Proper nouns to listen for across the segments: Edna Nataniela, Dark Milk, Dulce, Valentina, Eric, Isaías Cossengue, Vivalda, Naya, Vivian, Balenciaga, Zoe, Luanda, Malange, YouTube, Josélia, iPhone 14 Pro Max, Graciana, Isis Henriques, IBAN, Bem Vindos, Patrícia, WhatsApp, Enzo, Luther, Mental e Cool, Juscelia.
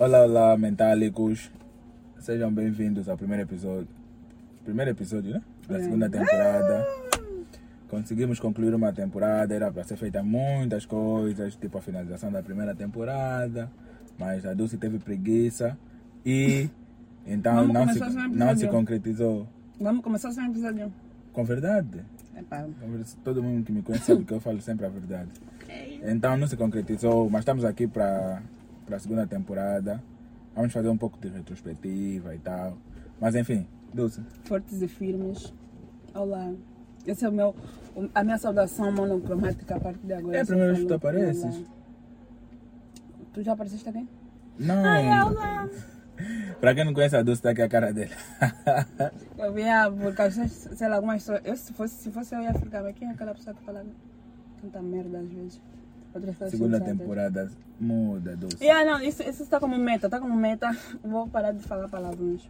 Olá, olá, mentálicos. Sejam bem-vindos ao primeiro episódio. Primeiro episódio, né? Da segunda temporada. Conseguimos concluir uma temporada. Era para ser feita muitas coisas, tipo a finalização da primeira temporada. Mas a Dulce teve preguiça. E então não se concretizou. Vamos começar sem episódio. Com verdade. Epá. Todo mundo que me conhece sabe que eu falo sempre a verdade. Okay. Então não se concretizou, mas estamos aqui para a segunda temporada. Vamos fazer um pouco de retrospectiva e tal. Mas enfim, Dulce. Fortes e firmes. Olá. Essa é a minha saudação monocromática a partir de agora. É a primeira vez que tu apareces. Olá. Tu já apareceste aqui? Não. Ai, olá. Para quem não conhece a Dulce, tá aqui a cara dela. Eu vinha por causa, sei lá, algumas pessoas. Eu, se fosse eu ia ficar, mas quem é aquela pessoa que fala tanta merda às vezes? Segunda temporada muda, Dulce. Não, isso está como meta, Vou parar de falar palavrões.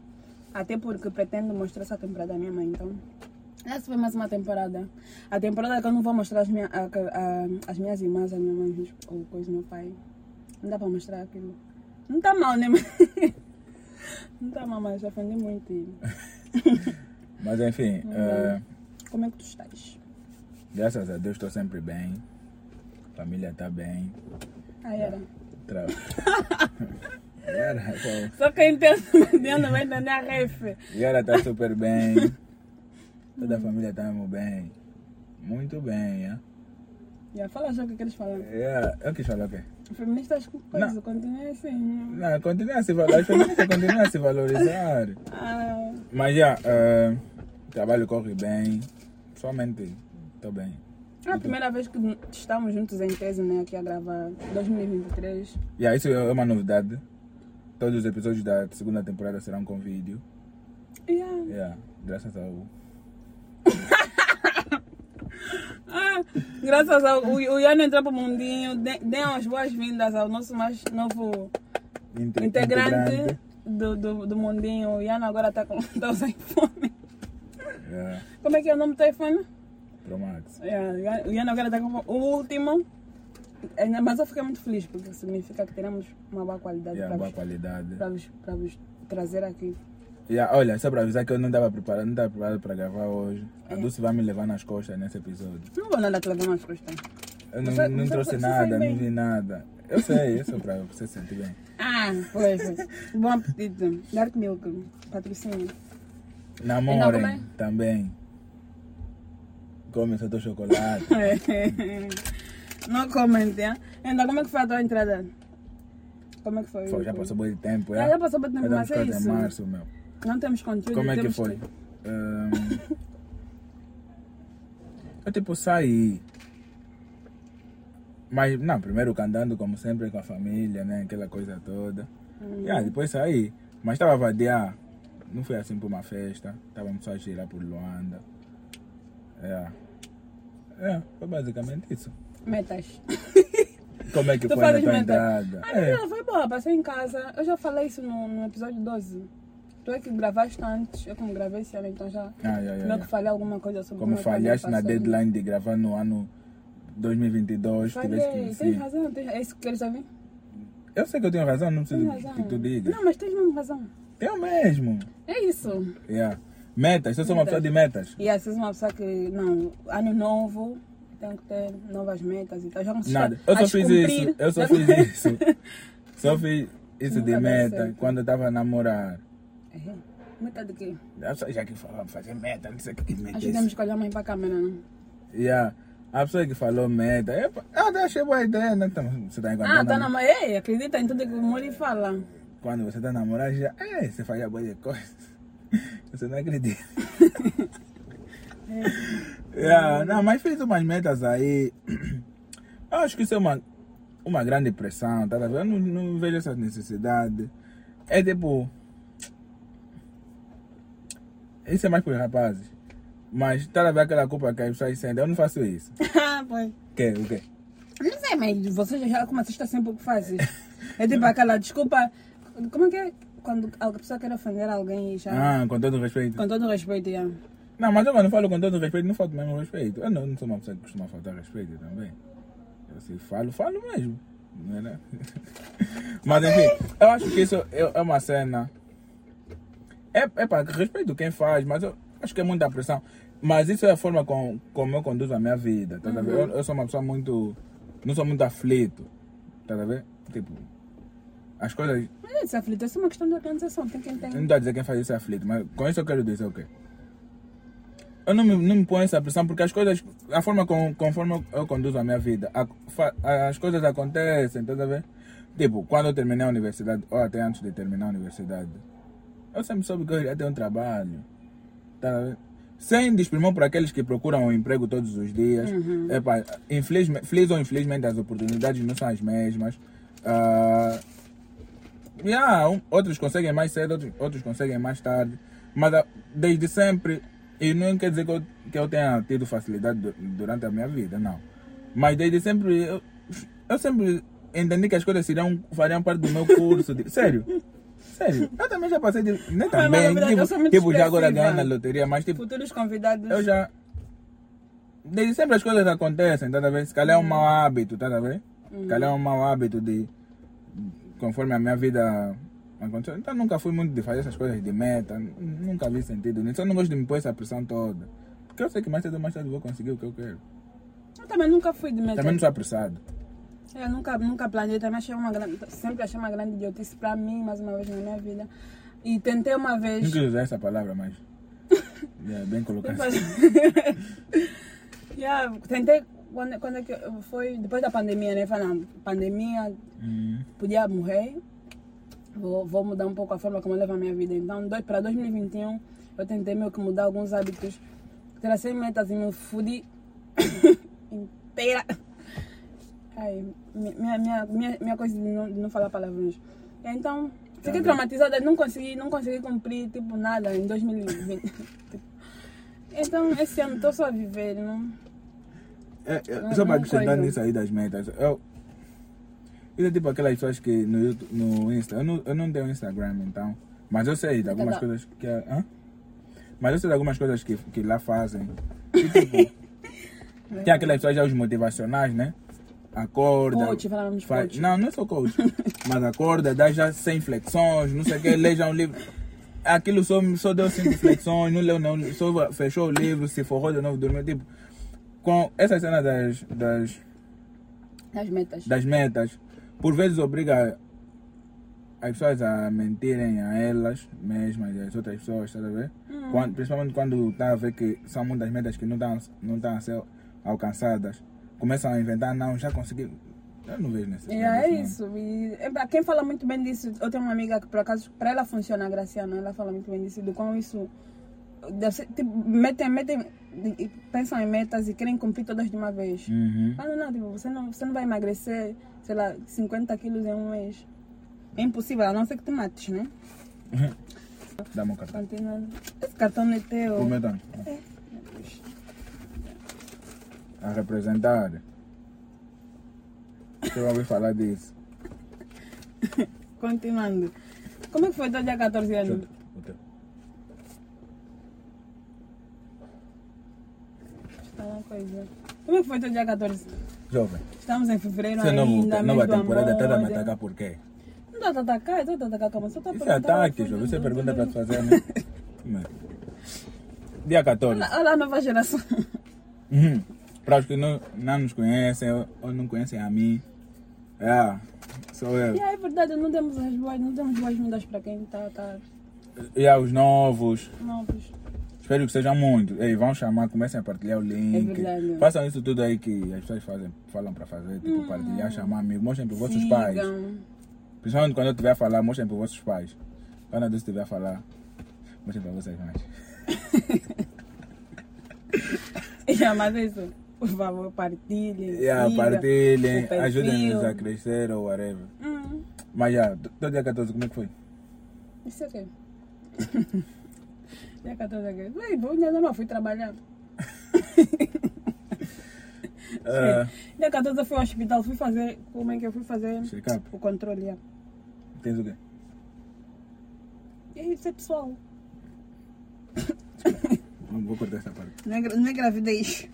Até porque pretendo mostrar essa temporada à minha mãe, então. Essa foi mais uma temporada. A temporada que eu não vou mostrar as minhas irmãs, a minha mãe ou coisa do meu pai. Não dá para mostrar aquilo. Não tá mal, né? Não tá mal, mas já ofendi muito ele. Mas enfim. Como é que tu estás? Graças a Deus estou sempre bem. A família está bem. Era. Era. Só quem tem não vai entender a ref. Yara está super bem. Toda a família está bem. Muito bem, yeah? Fala já o que queres falar. Eu quis falar o quê? Feministas com coisa, continuem assim. Não, continuem a se valorizar. Feministas continuem a se valorizar. Mas já, o trabalho corre bem. Somente, estou bem. É a primeira vez que estamos juntos em tese, né? Aqui a gravar 2023. Isso é uma novidade. Todos os episódios da segunda temporada serão com vídeo. Graças ao... graças ao Iano entrar para o mundinho, deem as boas-vindas ao nosso mais novo integrante do mundinho. O Iano agora está usando iPhone. Como é que é o nome do iPhone? Pro Max. O Iano agora está com o último. Mas eu fiquei muito feliz porque significa que teremos uma boa qualidade para vos trazer aqui. Olha, só para avisar que eu não estava preparado para gravar hoje. A Dulce vai me levar nas costas nesse episódio. Não vou nada te levar nas costas. Eu não trouxe nada, não vi nada. Eu sei, isso é para você se sentir bem. Pois. Bom apetite. Dark Milk, patrocínio. Namorem também. Comem só teu chocolate. Não comentem. Então, como é que foi a tua entrada? Como é que foi? Já passou muito tempo. Já passou muito tempo, mas é isso. Março, meu. Não temos conteúdo. Como é que foi? Eu saí. Mas não, primeiro cantando como sempre com a família, né? Aquela coisa toda. Depois saí. Mas estava a vadiar. Não foi assim para uma festa. Estávamos só a girar por Luanda. Foi basicamente isso. Metas. Como é que foi a tua entrada? Não, foi boa, passei em casa. Eu já falei isso no episódio 12. Tu é que gravaste antes, eu como gravei esse ano, então já que falhei alguma coisa sobre como falhaste na deadline de gravar no ano 2022. Falhei, tens razão, é isso que queres ouvir? Eu sei que eu tenho razão, não preciso que tu diga. Não, mas tens mesmo razão. Tenho mesmo. É isso. Metas, eu sou uma pessoa de metas. Sou uma pessoa que, ano novo, tenho que ter novas metas e tal. Já não nada, eu só fiz isso. Só fiz isso de meta quando eu estava a namorar. Meta de quê? Já que falamos fazer meta, não sei o que meta. Ajudamos com a mãe para a câmera, não? A pessoa que falou meta, eu achei boa ideia, né? Então, você está encontrando. Está namorando, acredita em tudo que o Mori fala. Quando você está namorando, já, você faz a boa de coisa. Você não acredita. Não, mas fiz umas metas aí. Eu acho que isso é uma grande pressão, tá? Eu não vejo essa necessidade. É tipo... Isso é mais para os rapazes. Mas está a ver aquela culpa que as pessoas sentem. Eu não faço isso. Pois. O quê? Não sei, mas você já começa a estar sempre o que fazes. É tipo aquela desculpa. Como é que é? Quando a pessoa quer ofender alguém e já. Com todo respeito. Com todo respeito, Não, mas eu quando falo com todo respeito, não falto mesmo respeito. Eu não sou uma pessoa que costuma faltar respeito também. Eu se falo mesmo. Não é? Mas enfim, eu acho que isso é uma cena. É para respeito quem faz, mas eu acho que é muita pressão. Mas isso é a forma como eu conduzo a minha vida. Tá uhum. eu sou uma pessoa muito. Não sou muito aflito. Tá a ver? Tipo. As coisas. Mas é desaflito, isso é uma questão de organização. Tem quem tem. Não estou a dizer quem faz isso é aflito, mas com isso eu quero dizer o quê? Eu não me ponho essa pressão porque as coisas, a forma conforme eu conduzo a minha vida, as coisas acontecem, tá a ver? Tipo, quando eu terminei a universidade, ou até antes de terminar a universidade, eu sempre soube que eu iria ter um trabalho, tá a ver? Sem desprimor para aqueles que procuram um emprego todos os dias, uhum. Epa, feliz ou infelizmente as oportunidades não são as mesmas. Outros conseguem mais cedo, outros conseguem mais tarde, mas desde sempre. E não quer dizer que eu tenha tido facilidade durante a minha vida, não. Mas desde sempre, eu sempre entendi que as coisas fariam parte do meu curso. Sério. Eu também já passei de... Nem também, tipo já agora ganhando na loteria, mas tipo... Futuros convidados... Eu já... Desde sempre as coisas acontecem, tá vendo? Se calhar é um mau hábito, tá vendo? Se calhar é um mau hábito de... Conforme a minha vida... Então nunca fui muito de fazer essas coisas de meta, nunca vi sentido nisso. Eu não gosto de me pôr essa pressão toda, porque eu sei que mais cedo ou mais tarde vou conseguir o que eu quero. Eu também nunca fui de meta. Também não sou apressado. Eu nunca planejei, também sempre achei uma grande idiotice para mim, mais uma vez na minha vida. E tentei uma vez... Não quis usar essa palavra, mas... é bem colocado. Tentei... Quando é que foi? Depois da pandemia, né? Falei, não, pandemia, podia morrer. Vou mudar um pouco a forma como eu levo a minha vida. Então, para 2021, eu tentei meio que mudar alguns hábitos. Tracei metas e me fudi inteira. Ai, minha coisa de não falar palavrões. Então, fiquei traumatizada, não consegui cumprir tipo nada em 2020. Então, esse ano estou só a viver, não? Só para acrescentar nisso aí das metas. Isso é tipo aquelas pessoas que no Insta... Eu não tenho Instagram, então... Mas eu sei de algumas coisas que... Mas eu sei de algumas coisas que lá fazem. E, tipo, tem aquelas pessoas já os motivacionais, né? Acorda... Coach, falávamos coach. Não sou coach. Mas acorda, dá já 100 flexões, não sei o que, leia um livro. Aquilo só deu 5 flexões, não leu não, só fechou o livro, se forrou de novo, dormiu. Tipo, com essa cena das metas... Por vezes obriga as pessoas a mentirem a elas mesmas e às outras pessoas, tá a ver? Principalmente quando está a ver que são muitas metas que não estão a ser alcançadas. Começam a inventar, não, já consegui. Eu não vejo necessidade. É isso. E, quem fala muito bem disso, eu tenho uma amiga que, por acaso, para ela funciona, a Graciana, ela fala muito bem disso, do quão isso... Tipo, metem, pensam em metas e querem cumprir todas de uma vez. Tipo, você não vai emagrecer, sei lá, 50 quilos em um mês. É impossível, a não ser que te mates, né? Dá-me um cartão. Continuando. Esse cartão não é teu. O meu dano. É. A representar. Você vai ouvir falar disso. Continuando. Como é que foi teu dia 14 anos? Chuta. O teu. Como é que foi teu dia 14? Jovem. Estamos em fevereiro ainda, nova temporada, está a me atacar por quê? Não estou a atacar, estou a atacar, calma, só estou a perguntar. Isso é ataque, Jovem, você pergunta para te fazer, né? Dia 14. Olha a nova geração. Para os que não nos conhecem, ou não conhecem a mim, sou eu. É verdade, não temos boas-vindas para quem está... Os novos. Espero que sejam muitos. Vão chamar, comecem a partilhar o link. É verdade. Façam isso tudo aí que as pessoas falam para fazer. Tipo, partilhar, chamar amigos. Mostrem para os vossos pais. Principalmente quando eu estiver a falar, mostrem para os vossos pais. Quando a Dulce estiver a falar, mostrem para vocês mais. Mas isso, por favor, partilhem. Partilhem. Ajudem-nos a crescer ou whatever. Mas todo dia 14, como é que foi? Isso é o quê? Dia 14 aqui. Não fui trabalhar. Dia 14 eu fui ao hospital, fui fazer. Como é que eu fui fazer? O controle. Tens o quê? E isso é pessoal. Não vou cortar essa parte. Não é gravidez.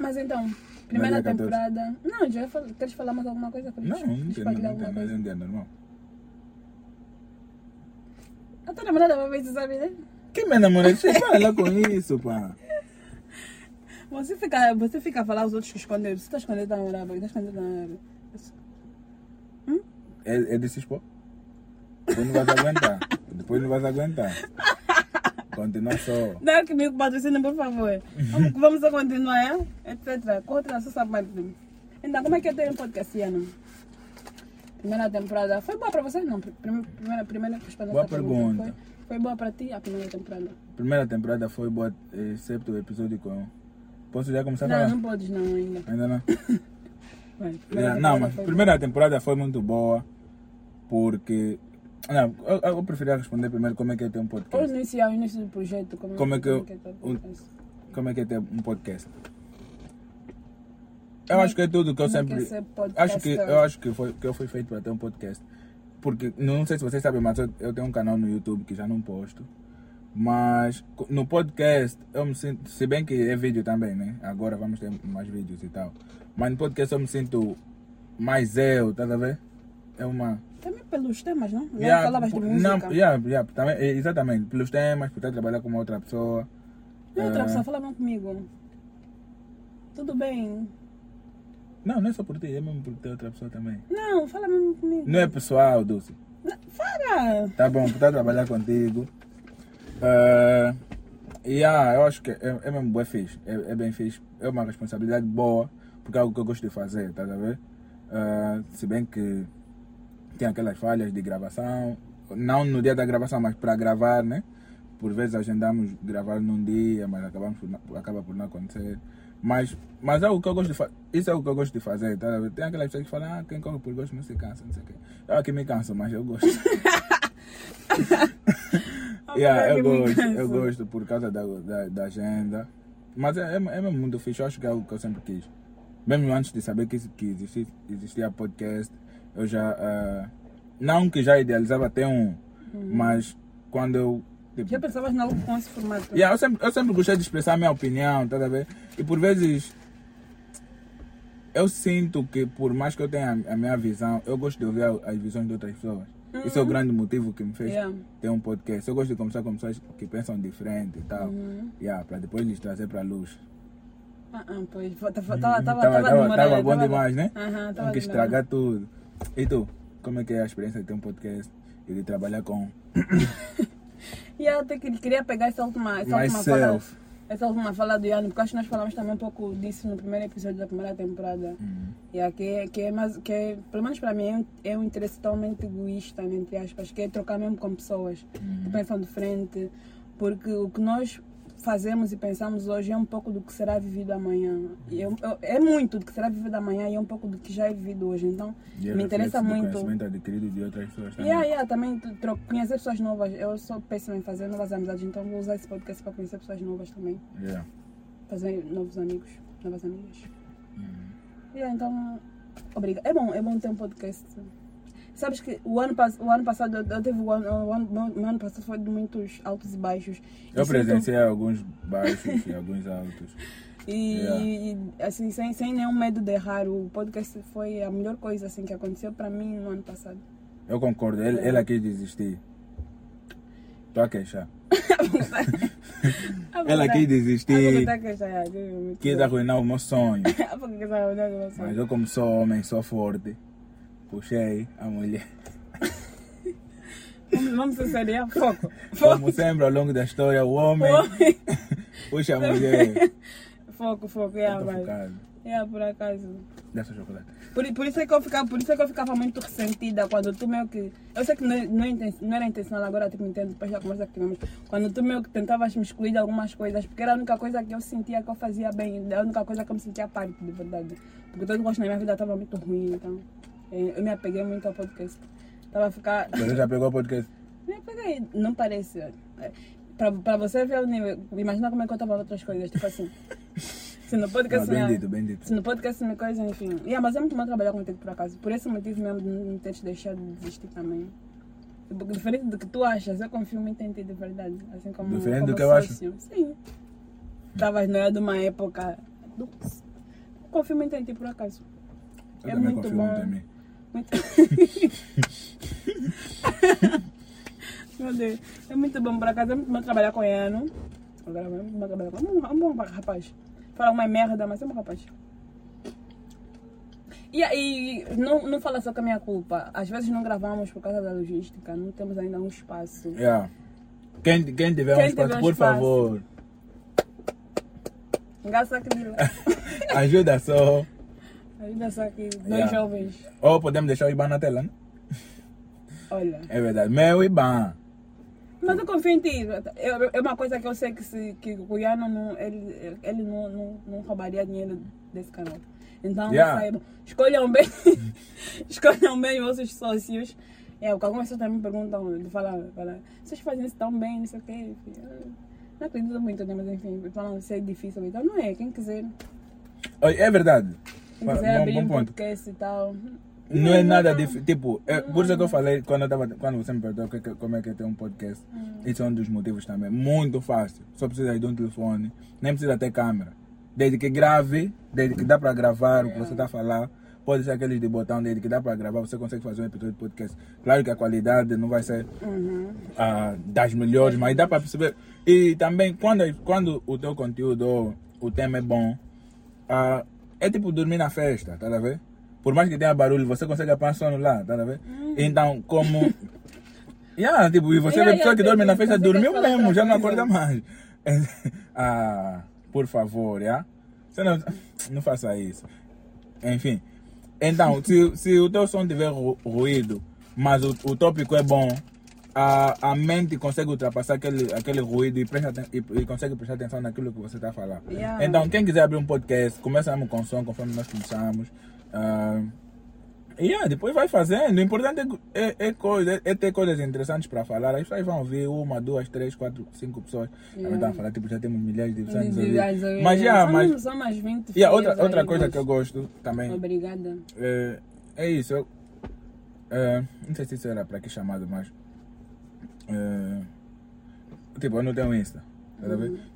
Mas então, Primeira temporada. Não, já queres falar mais alguma coisa? Não entendo, normal. A tua namorada vai ver se sabe, né? Que minha namorada? Você fala com isso, pá. Você fica a falar os outros que esconderam. Você está escondendo da namorada, você está escondendo da namorada. É de se expor? Depois não vais aguentar. Continua só. Dark Milk, patrocina, por favor. Vamos a continuar, etc. Contra a sua parte. Então, como é que eu tenho um podcast, Iana? Primeira temporada. Foi boa para você? Não, primeira resposta. Boa pergunta. Foi boa para ti a primeira temporada? Primeira temporada foi boa, excepto o episódio com... Posso já começar a falar? Não, não podes, não, ainda. Ainda não? Mas a primeira temporada foi muito boa, porque... Não, eu preferia responder primeiro como é que é ter um podcast. Ou iniciar o início do projeto. Como é que é ter um podcast? Eu acho que é tudo que eu sempre... Eu acho que foi feito para ter um podcast. Porque, não sei se vocês sabem, mas eu tenho um canal no YouTube que já não posto. Mas no podcast, eu me sinto... Se bem que é vídeo também, né? Agora vamos ter mais vídeos e tal. Mas no podcast eu me sinto mais eu, tá a ver? É uma... Também pelos temas, não? Não falavas de música. Também, exatamente, pelos temas, por estar trabalhar com uma outra pessoa. Não, outra pessoa, fala bem comigo. Tudo bem. Não, não é só por ti, é mesmo por ter outra pessoa também. Não, fala mesmo comigo. Não é pessoal, Dulce. Não, fala! Tá bom, por estar trabalhar contigo. Eu acho que é mesmo bem fixe. É bem fixe. É uma responsabilidade boa, porque é algo que eu gosto de fazer, tá a ver? Se bem que... Tem aquelas falhas de gravação, não no dia da gravação, mas para gravar, né? Por vezes agendamos gravar num dia, mas acaba por não acontecer. Mas é algo que eu gosto de fazer, isso é algo que eu gosto de fazer, tá? Tem aquelas pessoas que falam, quem corre por gosto não se cansa, não sei o quê. Eu aqui me canso, mas eu gosto. Eu gosto por causa da agenda. Mas é mesmo muito fixe, eu acho que é algo que eu sempre quis. Mesmo antes de saber que existia podcast, eu já, não que já idealizava até mas quando eu... Tipo, já pensavas na com esse formato? Eu sempre gostei de expressar a minha opinião, tá a ver? E por vezes, eu sinto que por mais que eu tenha a minha visão, eu gosto de ouvir as visões de outras pessoas. Esse é o grande motivo que me fez ter um podcast. Eu gosto de conversar com pessoas que pensam diferente e tal, para depois lhes trazer para a luz. Pois, tava bom demais, né? Tem que estragar tudo. E tu, como é que é a experiência de ter um podcast e de trabalhar com... E eu até queria pegar essa última fala do Ian, porque acho que nós falamos também um pouco disso no primeiro episódio da primeira temporada. Pelo menos para mim, é um interesse totalmente egoísta, né, entre aspas, que é trocar mesmo com pessoas que pensam diferente, porque o que nós fazemos e pensamos hoje é um pouco do que será vivido amanhã. É muito do que será vivido amanhã e é um pouco do que já é vivido hoje. Então, me interessa muito. O conhecimento adquirido de outras pessoas também. Também conhecer pessoas novas. Eu sou péssima em fazer novas amizades, então vou usar esse podcast para conhecer pessoas novas também. Fazer novos amigos, novas amigas. Então, obrigada. É bom ter um podcast. Sabes que o ano passado eu tive o ano passado foi de muitos altos e baixos. Eu presenciei alguns baixos e alguns altos. E assim, sem nenhum medo de errar, o podcast foi a melhor coisa assim que aconteceu para mim no ano passado. Eu concordo, ela quis desistir. Estou a queixar. Ela quis desistir. Quis arruinar o meu sonho. Mas eu, como sou homem, sou forte. Puxei a mulher. Vamos ser foco. Como sempre, ao longo da história, o homem puxa a mulher. Foco, por acaso. Dessa chocolate. Por isso é que eu ficava muito ressentida quando tu meio que... Eu sei que não era intencional, agora tipo, entendo depois da conversa que tivemos. Quando tu meio que tentavas me excluir de algumas coisas, porque era a única coisa que eu sentia que eu fazia bem, a única coisa que eu me sentia parte, de verdade. Porque todo o gosto na minha vida estava muito ruim, então... Eu me apeguei muito ao podcast. Você já pegou o podcast? Me apeguei, não parece. Para você ver o nível, imagina como é que eu estava outras coisas, tipo assim. Se no podcast não, bem dito. Se no podcast me coisa, enfim. Mas é muito bom trabalhar contigo por acaso. Por esse motivo mesmo de não ter te deixado de desistir também. Diferente do que tu achas, eu confio muito em ti de verdade. Assim como, diferente como do que eu acho? Sim. Estavas noiado de uma época. confio muito em ti, por acaso. Eu é muito bom. Muito em mim. Muito... Meu Deus, é muito bom, por acaso. É muito bom trabalhar com Iano. Agora é muito bom trabalhar com ele. É um bom rapaz. Fala uma merda, mas é um bom rapaz. E aí, não fala só que é minha culpa. Às vezes não gravamos por causa da logística, não temos ainda um espaço. Yeah. Quem tiver um espaço, por favor. Engraça aquilo. Ajuda só. Ajuda só aqui, dois jovens. Ou podemos deixar o IBAN na tela, né? Olha. É verdade, meu IBAN. Mas eu confio em ti. É uma coisa que eu sei que o Iano não roubaria dinheiro desse canal. Então, saibam. Escolham bem os vossos sócios. É, o que algumas pessoas também me perguntam, de falar, vocês fazem isso tão bem, não sei o quê. Não acredito muito, mas enfim, falam se é difícil. Então, não é, quem quiser. É verdade. Quem quiser abrir um podcast e tal. Não é nada difícil. Tipo, por isso que eu falei, quando você me perguntou como é que é ter um podcast, isso é um dos motivos também. Muito fácil. Só precisa de um telefone, nem precisa ter câmera. Desde que grave, desde que dá para gravar o que você está a falar, pode ser aqueles de botão, desde que dá para gravar, você consegue fazer um episódio de podcast. Claro que a qualidade não vai ser das melhores, mas dá para perceber. E também, quando o teu conteúdo ou o tema é bom, é tipo dormir na festa, tá a ver? Por mais que tenha barulho, você consegue apanhar sono lá, tá a ver? Então, como... tipo, e você é a pessoa que dorme na festa, dormiu mesmo, já não acorda mais. Por favor, Você não faça isso. Enfim. Então, se o teu som tiver ruído, mas o tópico é bom, a mente consegue ultrapassar aquele ruído e consegue prestar atenção naquilo que você está a falar. Yeah. Então, quem quiser abrir um podcast, começamos com som, conforme nós começamos. Depois vai fazendo. O importante é ter coisas interessantes para falar. As pessoas vão ouvir 1, 2, 3, 4, 5 pessoas. Yeah. Eu estava a falar, tipo, já temos milhares de pessoas. Mas só mais 20. Outra coisa que eu gosto também. Obrigada. É isso. Não sei se isso era para que chamado, mas. Tipo, eu não tenho Insta.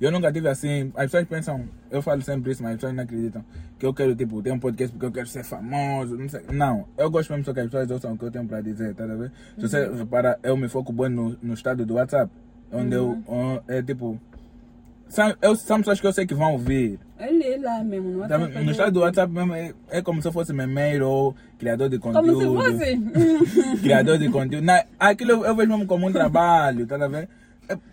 Eu nunca tive assim, as pessoas pensam, eu falo sempre isso, mas as pessoas não acreditam que eu quero, tipo, ter um podcast porque eu quero ser famoso, não sei. Não, eu gosto mesmo só que as pessoas ouçam o que eu tenho para dizer, tá vendo? Se você reparar, eu me foco bem no estado do WhatsApp, onde eu, tipo, são pessoas que eu sei que vão ouvir. Ele lá mesmo, no WhatsApp. Tá, no estado do WhatsApp mesmo, é como se eu fosse memeiro ou criador de conteúdo. Como se fosse? Criador de conteúdo. Aquilo eu vejo mesmo como um trabalho, tá vendo?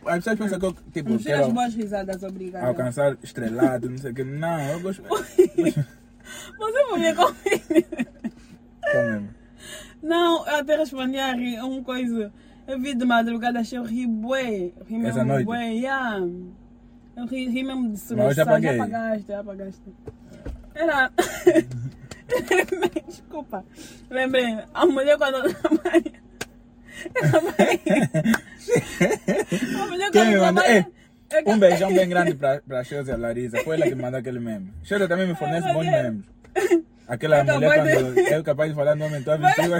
As pessoas pensam que eu, tipo, não quero as boas risadas, obrigada. Alcançar estrelado, não sei o que. Não, eu gosto. Você foi me comer. Não, eu até respondi a rir uma coisa. Eu vi de madrugada, achei o ri bué. Essa noite? Eu ri mesmo de solução. Mas eu já paguei. Já pagaste. Era... Desculpa. Lembrei, a mulher quando eu trabalho... Um beijão bem grande para Josélia e Larissa. Foi ela que mandou aquele meme. Josélia também me fornece bons memes. Aquela mulher quando eu capaz de falar no nome tua vestido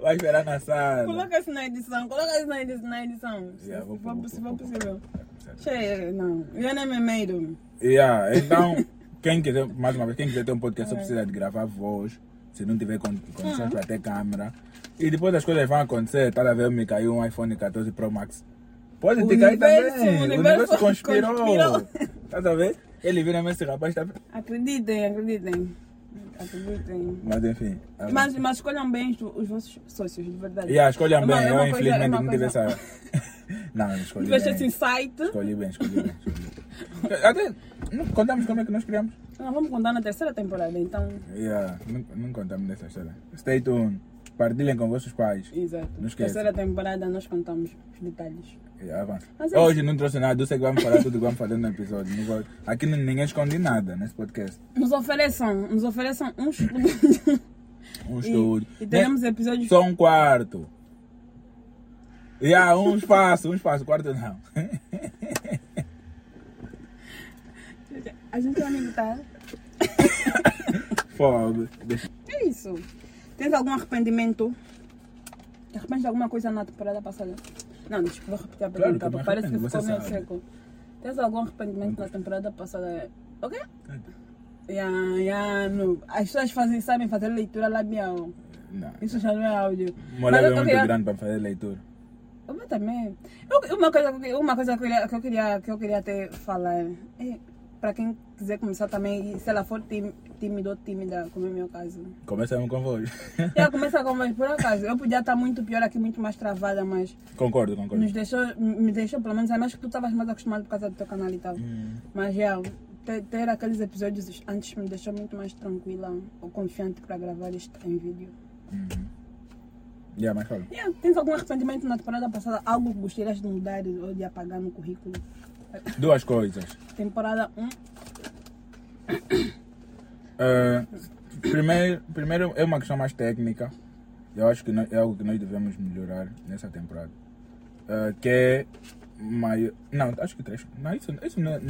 vai esperar na sala. Coloca isso na edição. Se for possível. Cheio, não. Eu não é memeiro. Então, quem quiser, mais uma vez, quem quiser ter um podcast só precisa de gravar voz. Se não tiver condições para ter câmera. E depois as coisas vão acontecer. Toda vez me caiu um iPhone 14 Pro Max. Pode te cair também. O universo conspirou. Tá vendo? Ele vira mesmo esse rapaz. Tá... Acreditem. Mas enfim. Mas escolham bem os vossos sócios, de verdade. Escolham bem. Eu infelizmente não tive essa... Não escolhi bem. Esse insight. Escolhi bem. Até... Não contamos como é que nós criamos. Nós vamos contar na terceira temporada, então... Não contamos nessa história. Stay tuned. Partilhem com vossos pais. Exato. Na terceira temporada nós contamos os detalhes. Avança. Hoje não trouxe nada. Eu sei que vamos falar tudo que vamos fazer no episódio. Aqui ninguém esconde nada nesse podcast. Nos ofereçam um estúdio. Um estúdio. E teremos episódios... Só um quarto. Um espaço. Quarto não. A gente vai militar. Foda. É isso. Tens algum arrependimento? Te arrependes de alguma coisa na temporada passada? Não, desculpa, vou repetir a pergunta. Claro, parece que ficou meio seco. Tens algum arrependimento na temporada passada? Ok? As pessoas sabem fazer leitura labial. Não, isso já não é áudio. O lábio é muito grande para fazer leitura. O meu também. Uma coisa que eu queria até falar, é, para quem quiser começar também, se ela for tímido ou tímida, como é o meu caso. Começa com voz. Começa com voz, por acaso. Eu podia estar muito pior aqui, muito mais travada, mas... Concordo. Me deixou, pelo menos, acho que tu estavas mais acostumado por causa do teu canal e tal. Mas, ter aqueles episódios antes me deixou muito mais tranquila ou confiante para gravar isto em vídeo. Yeah, mais claro. Tens algum arrependimento na temporada passada? Algo que gostarias de mudar ou de apagar no currículo? Duas coisas. Temporada 1. Primeiro é uma questão mais técnica. Eu acho que é algo que nós devemos melhorar nessa temporada. Que é maior... Não, acho que três. Não, isso não é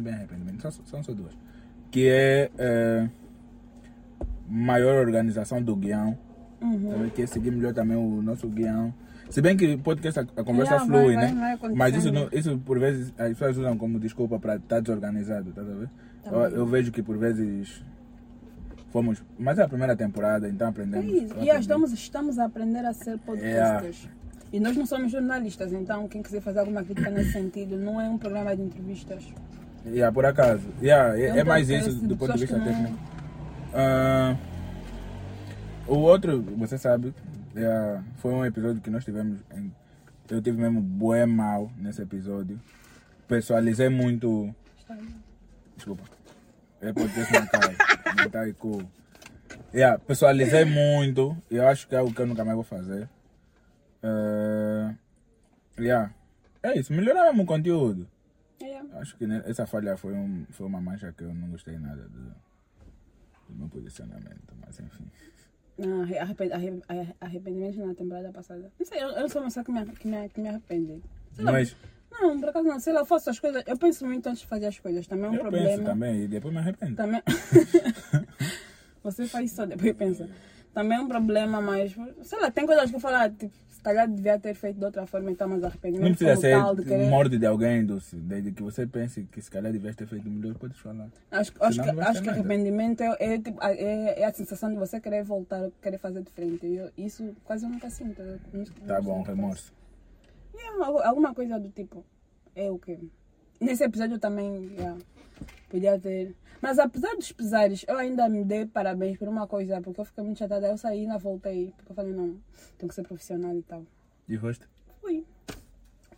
bem arrependimento. São só duas. Que é maior organização do guião. Uhum. Que seguir melhor também o nosso guião. Se bem que podcast a conversa flui, né? Mas isso por vezes as pessoas usam como desculpa para estar desorganizado, tá vendo? Eu vejo que por vezes fomos, mas é a primeira temporada, então aprendemos. Estamos a aprender a ser podcasters. E nós não somos jornalistas, então quem quiser fazer alguma crítica nesse sentido, não é um programa de entrevistas. Por acaso. É mais isso do ponto de vista técnico. O outro, você sabe, foi um episódio que nós tivemos. Eu tive mesmo bué mal nesse episódio. Pessoalizei muito. Desculpa. É podcast Mental e Cool. Pessoalizei muito. Eu acho que é algo que eu nunca mais vou fazer. É isso. Melhoramos o conteúdo. Acho que essa falha foi uma mancha que eu não gostei nada do meu posicionamento. Mas enfim. Não, arrependimento na temporada passada. Não sei, eu sou uma pessoa que me arrepende. Não, por acaso não. Se eu faço as coisas, eu penso muito antes de fazer as coisas. Também é um problema. Eu penso também e depois me arrependo. Também... Você faz só, depois pensa. Também é um problema, mas... Sei lá, tem coisas que eu falo, tipo, se calhar devia ter feito de outra forma, então, mas arrependimento... Não precisa ser morte de alguém, Dulce. Desde que você pense que se calhar devia ter feito melhor, pode falar. Acho que arrependimento é a sensação de você querer voltar, querer fazer diferente. Isso quase eu nunca sinto. Tá bom, remorso. Alguma coisa do tipo. É o quê? Nesse episódio também, podia ter... Mas apesar dos pesares, eu ainda me dei parabéns por uma coisa, porque eu fiquei muito chateada. Eu saí e ainda voltei, porque eu falei, não, tenho que ser profissional e tal. E foste? Fui.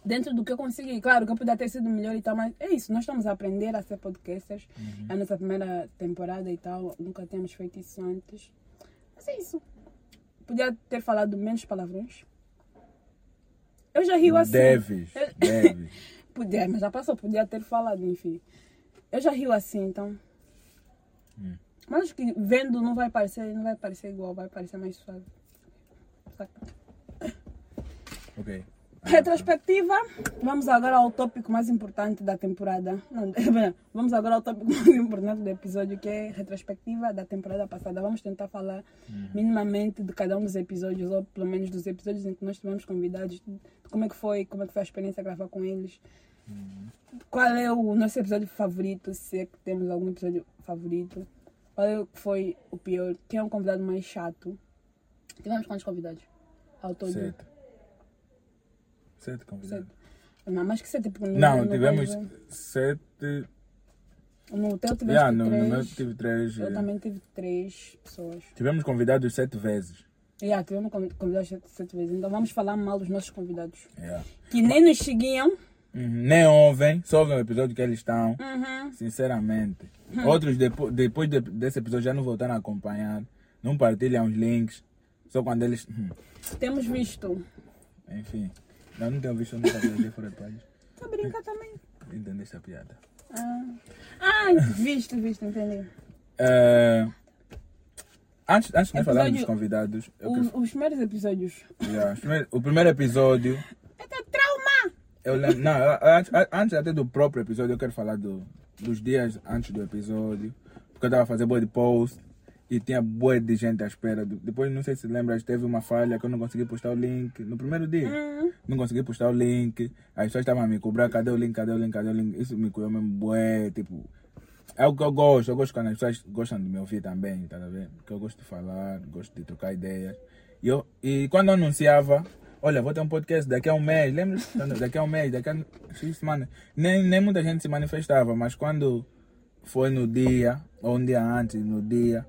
Dentro do que eu consegui. Claro que eu podia ter sido melhor e tal, mas é isso. Nós estamos a aprender a ser podcasters. Uhum. É a nossa primeira temporada e tal. Nunca tínhamos feito isso antes. Mas é isso. Podia ter falado menos palavrões. Eu já rio assim. Deves. Podia, mas já passou. Podia ter falado, enfim. Eu já rio assim, então. Mas acho que vendo não vai parecer igual, vai parecer mais suave. Saca? Ok. Retrospectiva. Vamos agora ao tópico mais importante da temporada. Vamos agora ao tópico mais importante do episódio, que é retrospectiva da temporada passada. Vamos tentar falar minimamente de cada um dos episódios, ou pelo menos dos episódios em que nós tivemos convidados, de como é que foi a experiência gravar com eles. Qual é o nosso episódio favorito, se é que temos algum episódio favorito? Qual é o que foi o pior? Quem é um convidado mais chato? Tivemos quantos convidados? Ao todo? 7 convidados. 7. Não, mas que 7? Não, tivemos 7... No hotel tivemos 3. No meu tive 3. Eu também tive 3 pessoas. Tivemos convidados 7 vezes. Tivemos convidados 7 vezes. Então vamos falar mal dos nossos convidados. Que nem nos seguiam. Nem ouvem, só ouvem o episódio que eles estão, sinceramente. Outros depois desse episódio já não voltaram a acompanhar, não partilham os links, só quando eles... Temos visto. Enfim, eu não tenho visto nunca de fora do país. Tá brincando também. Entendi essa piada. Visto, entendi. Antes de nós falarmos dos convidados... Os primeiros episódios. O primeiro episódio... Eu lembro, antes até do próprio episódio, eu quero falar dos dias antes do episódio, porque eu estava a fazer boa de post e tinha boa de gente à espera. Depois, não sei se lembras, teve uma falha que eu não consegui postar o link no primeiro dia. Não consegui postar o link, as pessoas estavam a me cobrar, cadê o link? Isso me cobrou mesmo, boé, tipo, Eu gosto quando as pessoas gostam de me ouvir também, tá vendo? Porque eu gosto de falar, gosto de trocar ideias. E quando eu anunciava, olha, vou ter um podcast daqui a um mês, lembra? Daqui a um mês, daqui a 6 semanas. Nem muita gente se manifestava, mas quando foi no dia, ou um dia antes, no dia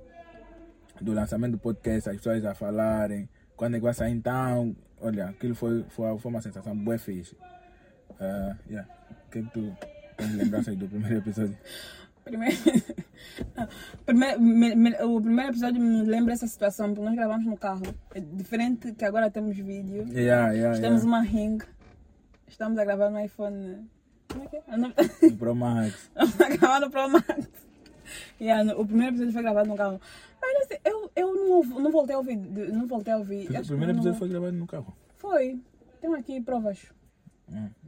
do lançamento do podcast, as pessoas a falarem, quando é que vai sair então, olha, aquilo foi uma sensação boa e fixe. O que é que tu tem de lembranças do primeiro episódio? O primeiro episódio me lembra essa situação, porque nós gravamos no carro. É diferente que agora temos vídeo. Temos uma ringa. Estamos a gravar no iPhone. Como é que é? No Pro Max. Estamos a gravar no Pro Max. O primeiro episódio foi gravado no carro. Mas não sei, eu não voltei a ouvir. O primeiro episódio foi gravado no carro? Foi. Tenho aqui provas.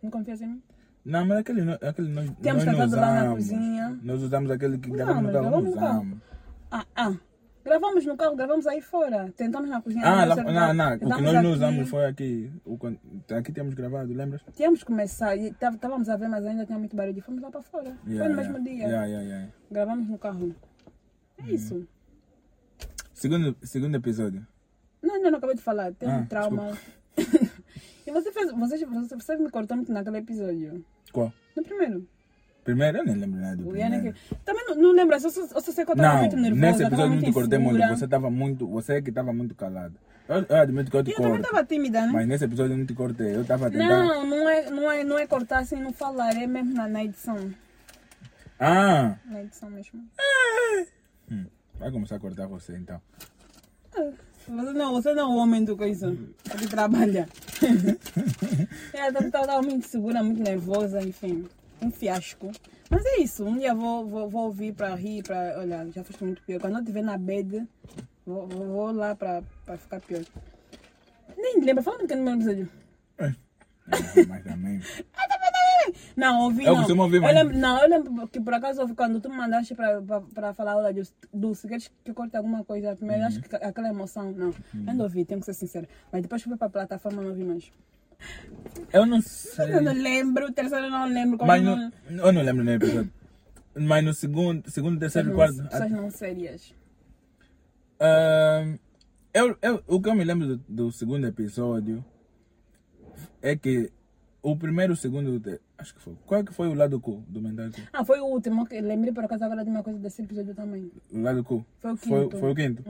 Não confia em mim? Não, mas aquele nós usamos. Temos tratado lá na cozinha. Nós usamos aquele que gravamos no carro. Gravamos no carro, gravamos aí fora. Tentamos na cozinha. O que nós não usamos foi aqui. Aqui temos gravado, lembras? Tínhamos que começar. Estávamos a ver, mas ainda tinha muito barulho. Fomos lá para fora. Foi no mesmo dia. Gravamos no carro. É isso. Segundo episódio. Não acabei de falar. Tem um trauma. E você me cortou muito naquele episódio. Qual? No primeiro. Primeiro? Eu nem lembro nada do primeiro. Também não lembro, eu só sei que eu estava muito nervosa. Nesse episódio eu não te cortei muito, você que estava muito calada. Eu admito que eu te cortei. Eu também estava tímida, né? Mas nesse episódio eu não te cortei, eu estava tentando. Não é cortar assim, não falar, é mesmo na edição. Na edição mesmo. Vai começar a cortar você então. Você não é o homem do coisa, ele trabalha. Eu estava muito segura, muito nervosa, enfim, um fiasco. Mas é isso, um dia vou ouvir para rir, para olha, já fiz muito pior. Quando eu estiver na bed, vou lá para ficar pior. Nem lembro, fala do que no meu episódio. Mas também. Eu lembro que por acaso quando tu me mandaste para falar, olha, Dulce, queres que eu corte alguma coisa primeiro? Acho que aquela emoção, eu não ouvi, tenho que ser sincera. Mas depois que eu fui para a plataforma, não ouvi mais. Eu não sei. Eu não lembro, o terceiro eu não lembro. Mas eu não lembro nem episódio. Mas no segundo, terceiro e quarto. Pessoas não sérias. O que eu me lembro do segundo episódio é que o primeiro, o segundo, acho que foi. Qual que foi o lado cu do Mental e Cool? Foi o último. Lembrei por acaso agora de uma coisa desse episódio também. O lado cu? Foi o quinto. Foi o quinto.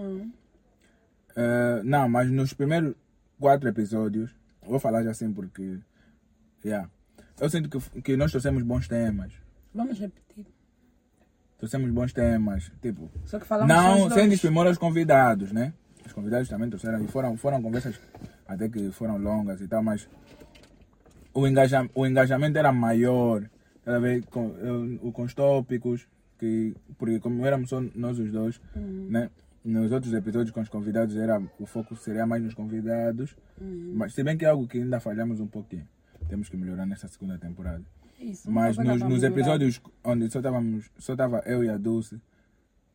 Não, mas nos primeiros 4 episódios, vou falar já assim porque... Eu sinto que nós trouxemos bons temas. Vamos repetir. Trouxemos bons temas, tipo... Só que falamos não, sem desprimor aos convidados, né? Os convidados também trouxeram e foram conversas até que foram longas e tal, mas... O engajamento era maior, cada vez com os tópicos, porque como éramos só nós os dois, né? Nos outros episódios com os convidados, o foco seria mais nos convidados, mas se bem que é algo que ainda falhamos um pouquinho, temos que melhorar nessa segunda temporada. Isso, mas nos episódios onde só estava eu e a Dulce,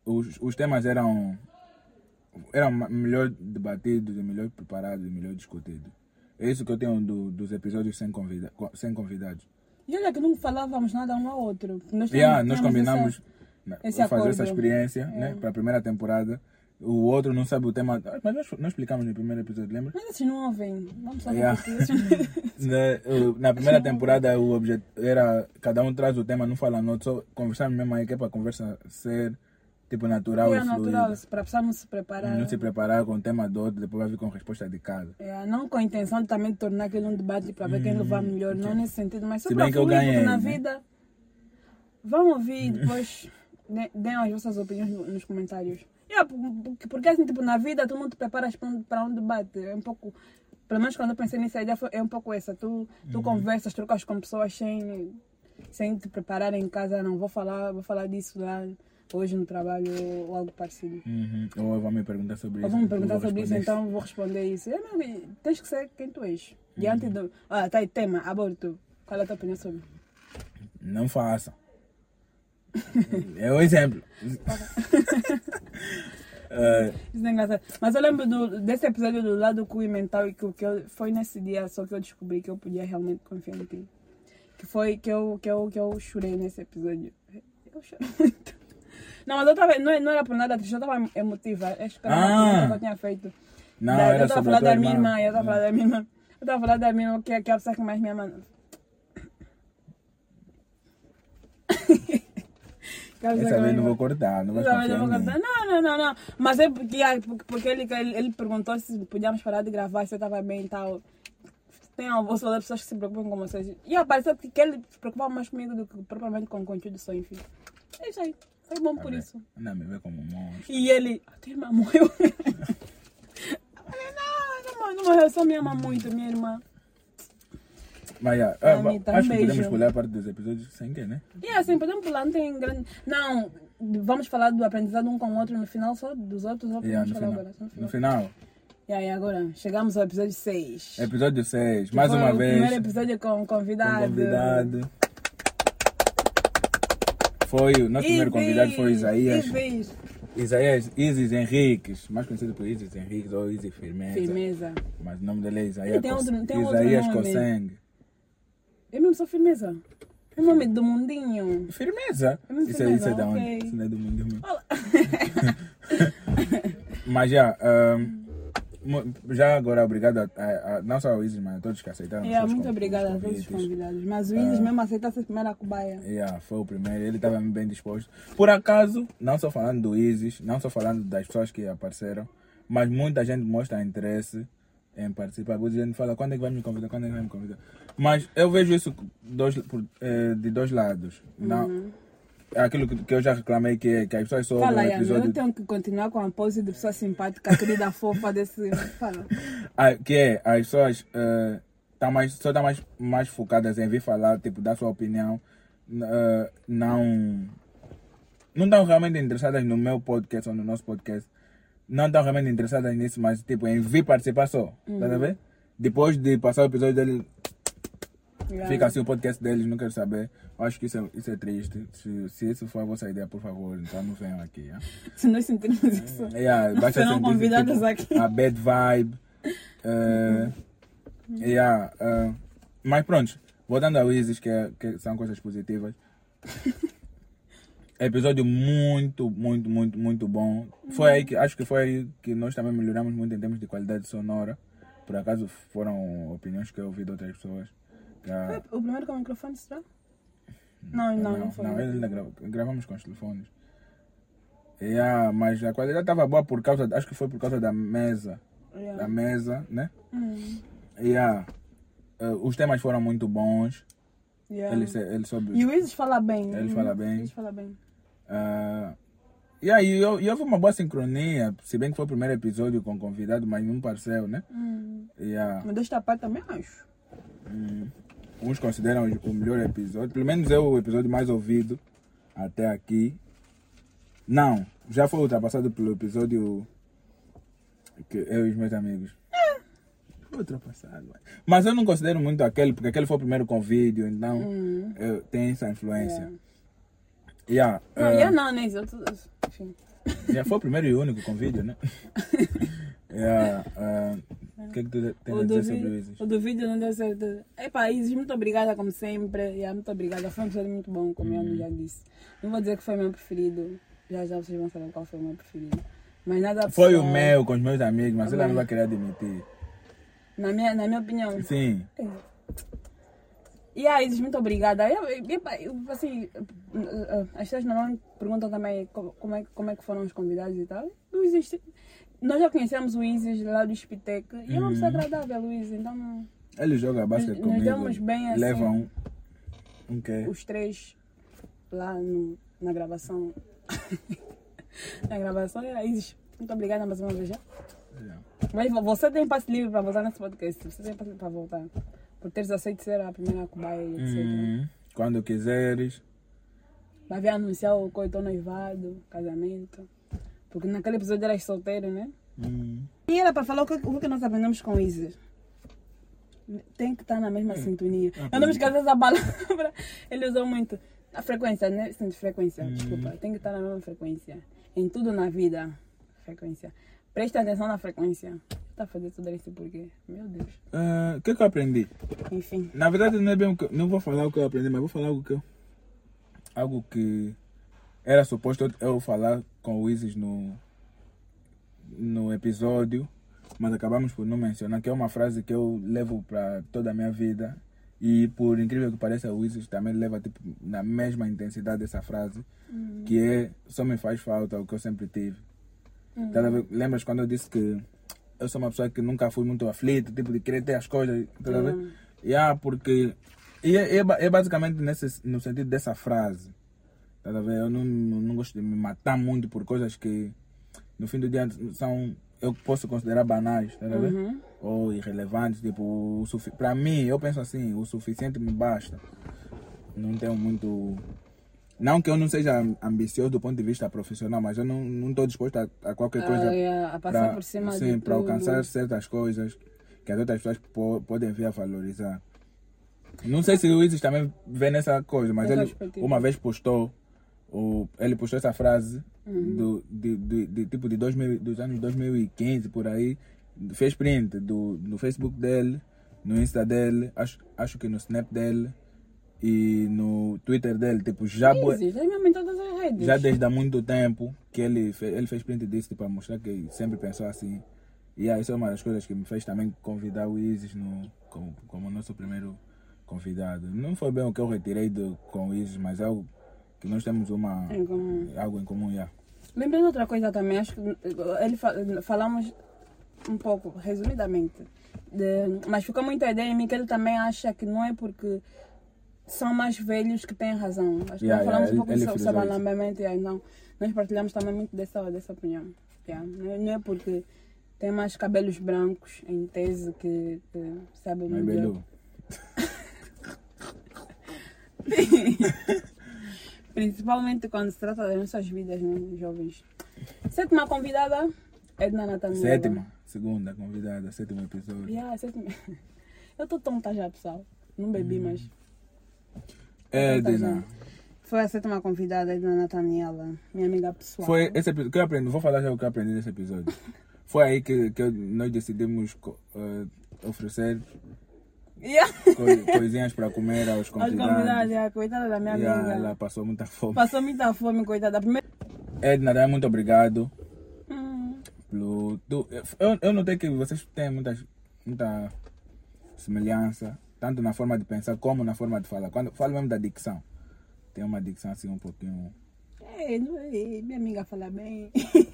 os temas eram melhor debatidos, melhor preparados e melhor discutidos. É isso que eu tenho dos episódios sem convidados. E olha que não falávamos nada um ao outro. Nós combinamos fazer essa experiência, né? Para a primeira temporada. O outro não sabe o tema. Mas nós explicamos no primeiro episódio, lembra? Mas vocês não ouvem. Vamos só Na primeira temporada, o objeto era... Cada um traz o tema, não fala no outro. Só conversamos mesmo aí, que é para a conversa ser... Tipo natural e fluida. Para precisarmos se preparar. Não se preparar com o tema do outro, depois vai vir com resposta de casa. Não com a intenção de também tornar aquele um debate para ver quem levar melhor, não nesse sentido, mas só para fluir na vida. Né? Vão ouvir depois, deem as vossas opiniões nos comentários. Porque assim, tipo, na vida tu não te preparas para um debate, é um pouco... Pelo menos quando eu pensei nisso, a ideia é um pouco essa, tu conversas, trocas com pessoas sem te preparar em casa, não, vou falar disso lá. Hoje no trabalho ou algo parecido. Ou vão me perguntar sobre isso. Vão me perguntar sobre isso, então vou responder isso. Tens que ser quem tu és. Diante do... Tá aí, tema, aborto. Qual é a tua opinião sobre? Não façam. É o exemplo. Isso é engraçado. Mas eu lembro desse episódio do lado cu e mental e que foi nesse dia só que eu descobri que eu podia realmente confiar em ti. Que foi que eu chorei nesse episódio. Eu choro muito. Não, mas eu tava, não era por nada triste, eu tava emotiva. Eu esperava que eu tinha feito. Não, daí, era sobre a tua irmã. Eu tava falando da minha irmã. Eu tava falando da minha irmã, que é a pessoa que mais me ama. Essa vez não vou cortar, não vou cortar. Não. Mas é porque ele perguntou se podíamos parar de gravar, se eu estava bem e tal. Tem alguma pessoas que se preocupam com vocês. E apareceu que ele se preocupava mais comigo do que propriamente com o conteúdo só, enfim. É isso aí. Foi bom por isso. Não, me vê como um monstro. E ele, a tua irmã morreu. Eu falei, não morreu, eu só me ama muito, minha irmã. Mas, acho que podemos pular a parte dos episódios sem quê, né? Sim, podemos pular, não tem grande... Não, vamos falar do aprendizado um com o outro no final, só dos outros, só podemos falar agora. No final. E aí, agora, chegamos ao episódio 6. Episódio 6, mais uma vez. Primeiro episódio com convidado. Foi, o nosso primeiro convidado foi Isaías. Isaías, Isis Henriques, mais conhecido por Isis Henriques ou Isis Firmeza. Mas o nome dele é Isaías Cossengue. Eu mesmo sou Firmeza. É o nome do mundinho. Firmeza? Isso é da onde? Okay. Isso não é do mundinho mesmo. Mas já agora, obrigado a não só ao Isis, mas a todos que aceitaram. Muito obrigada a todos os convidados. Mas o Isis mesmo aceitou ser a primeira cobaia. Foi o primeiro, ele estava bem disposto. Por acaso, não só falando do Isis, não só falando das pessoas que apareceram, mas muita gente mostra interesse em participar. Muita gente fala, quando é que vai me convidar? Mas eu vejo isso de dois lados. Não. Aquilo que eu já reclamei, que as pessoas só ouvem o episódio... Eu tenho que continuar com a pose de pessoa simpática, querida, fofa, desse... Fala. Que é, as pessoas estão mais focadas em vir falar, tipo, dar sua opinião. Não estão realmente interessadas no meu podcast ou no nosso podcast. Não estão realmente interessadas nisso, mas, tipo, em vir participar só. Tá a ver? Depois de passar o episódio dele... Fica assim o podcast deles, não quero saber. Acho que isso é triste. Se isso for a vossa ideia, por favor, então não venham aqui. Se nós sentimos isso, nós serão convidados tipo, aqui. A bad vibe. Mas pronto, voltando ao Isis, que são coisas positivas. Episódio muito, muito, muito, muito bom. Acho que foi aí que nós também melhoramos muito em termos de qualidade sonora. Por acaso foram opiniões que eu ouvi de outras pessoas. Foi o primeiro com o microfone, será? Não foi. Gravamos com os telefones. Mas a qualidade estava boa acho que foi por causa da mesa. Da mesa, né? Os temas foram muito bons. Ele soube. E o Isis fala bem. Ele fala bem. E houve uma boa sincronia, se bem que foi o primeiro episódio com o convidado, mas não pareceu, né? Mas desta parte também acho. Uns consideram o melhor episódio, pelo menos é o episódio mais ouvido até aqui. Não, já foi ultrapassado pelo episódio que eu e os meus amigos. Foi ultrapassado. Mas eu não considero muito aquele, porque aquele foi o primeiro com vídeo, então tem essa influência. Já foi o primeiro e único com vídeo, né? O que é que tu tem a dizer sobre o Isis? O do vídeo não deu certo. Isis, muito obrigada como sempre. Muito obrigada, foi um episódio muito bom, como eu já disse. Não vou dizer que foi meu preferido. Já vocês vão saber qual foi o meu preferido. Mas nada foi o meu, com os meus amigos, mas ela não vai querer admitir. Na minha opinião. Sim. Isis, muito obrigada. As pessoas normalmente perguntam também como é que foram os convidados e tal. Não existe... Nós já conhecemos o Isis lá do Spitec e é uma pessoa agradável, o Isis, então... Ele joga basquete comigo, damos bem assim, leva os três lá na gravação. Na gravação, Isis, muito obrigada mais uma vez já. Mas você tem passe livre para voltar nesse podcast, você tem passe livre para voltar, por teres aceito ser a primeira cobaia, etc. Quando quiseres. Vai vir anunciar o coitão noivado, casamento... Porque naquele episódio eras solteiro, né? E era para falar o que nós aprendemos com Isis. Tem que estar na mesma sintonia. Eu não me esqueço dessa palavra. Ele usou muito. A frequência, né? Sim, frequência, desculpa. Tem que estar na mesma frequência. Em tudo na vida. Frequência. Presta atenção na frequência. Tá fazendo tudo isso por quê? Meu Deus. O que eu aprendi? Enfim. Na verdade, não é bem o que... Não vou falar o que eu aprendi, mas vou falar algo que... Era suposto eu falar com o Isis no episódio, mas acabamos por não mencionar, que é uma frase que eu levo para toda a minha vida. E por incrível que pareça, o Isis também leva tipo, na mesma intensidade dessa frase, que é, só me faz falta o que eu sempre tive. Lembras quando eu disse que eu sou uma pessoa que nunca fui muito aflito, tipo de querer ter as coisas, toda vez? Porque... E é basicamente no sentido dessa frase. Tá a ver? Eu não gosto de me matar muito por coisas que, no fim do dia, são... Eu posso considerar banais, tá vendo? Ou irrelevantes, tipo, para mim, eu penso assim, o suficiente me basta. Não tenho muito... Não que eu não seja ambicioso do ponto de vista profissional, mas eu não estou disposto a qualquer coisa... a passar por cima de tudo. Para alcançar certas coisas que as outras pessoas podem vir a valorizar. Não sei se o Isis também vê nessa coisa, mas ele uma vez postou... Ele postou essa frase tipo de 2000, dos anos 2015 por aí, fez print no Facebook dele, no Insta dele, acho que no Snap dele e no Twitter dele, tipo, já desde há muito tempo que ele fez print disso, tipo, para mostrar que sempre pensou assim. E aí, isso é uma das coisas que me fez também convidar o Isis como nosso primeiro convidado. Não foi bem o que eu retirei com o Isis, mas algo que nós temos algo em comum, já. Lembrando outra coisa também, acho que falamos um pouco, resumidamente, mas ficou muita ideia em mim que ele também acha que não é porque são mais velhos que têm razão. Acho que nós falamos um pouco sobre alambamento, então nós partilhamos também muito dessa opinião. Não é porque tem mais cabelos brancos, em tese, que sabe melhor. Principalmente quando se trata das nossas vidas, né, jovens. Sétima convidada, Edna Nataniela. Segunda convidada, sétimo episódio. Eu estou tonta já, pessoal. Não bebi, mas... Edna. Foi a sétima convidada, Edna Nataniela, minha amiga pessoal. Foi esse episódio que eu aprendi. Vou falar já o que eu aprendi nesse episódio. Foi aí que nós decidimos oferecer... coisinhas para comer aos convidados. Coitada da minha amiga. Ela passou muita fome. Coitada. Edna, muito obrigado. Eu notei que vocês têm muita semelhança, tanto na forma de pensar como na forma de falar. Quando falo mesmo da dicção. Tem uma dicção assim um pouquinho... minha amiga fala bem.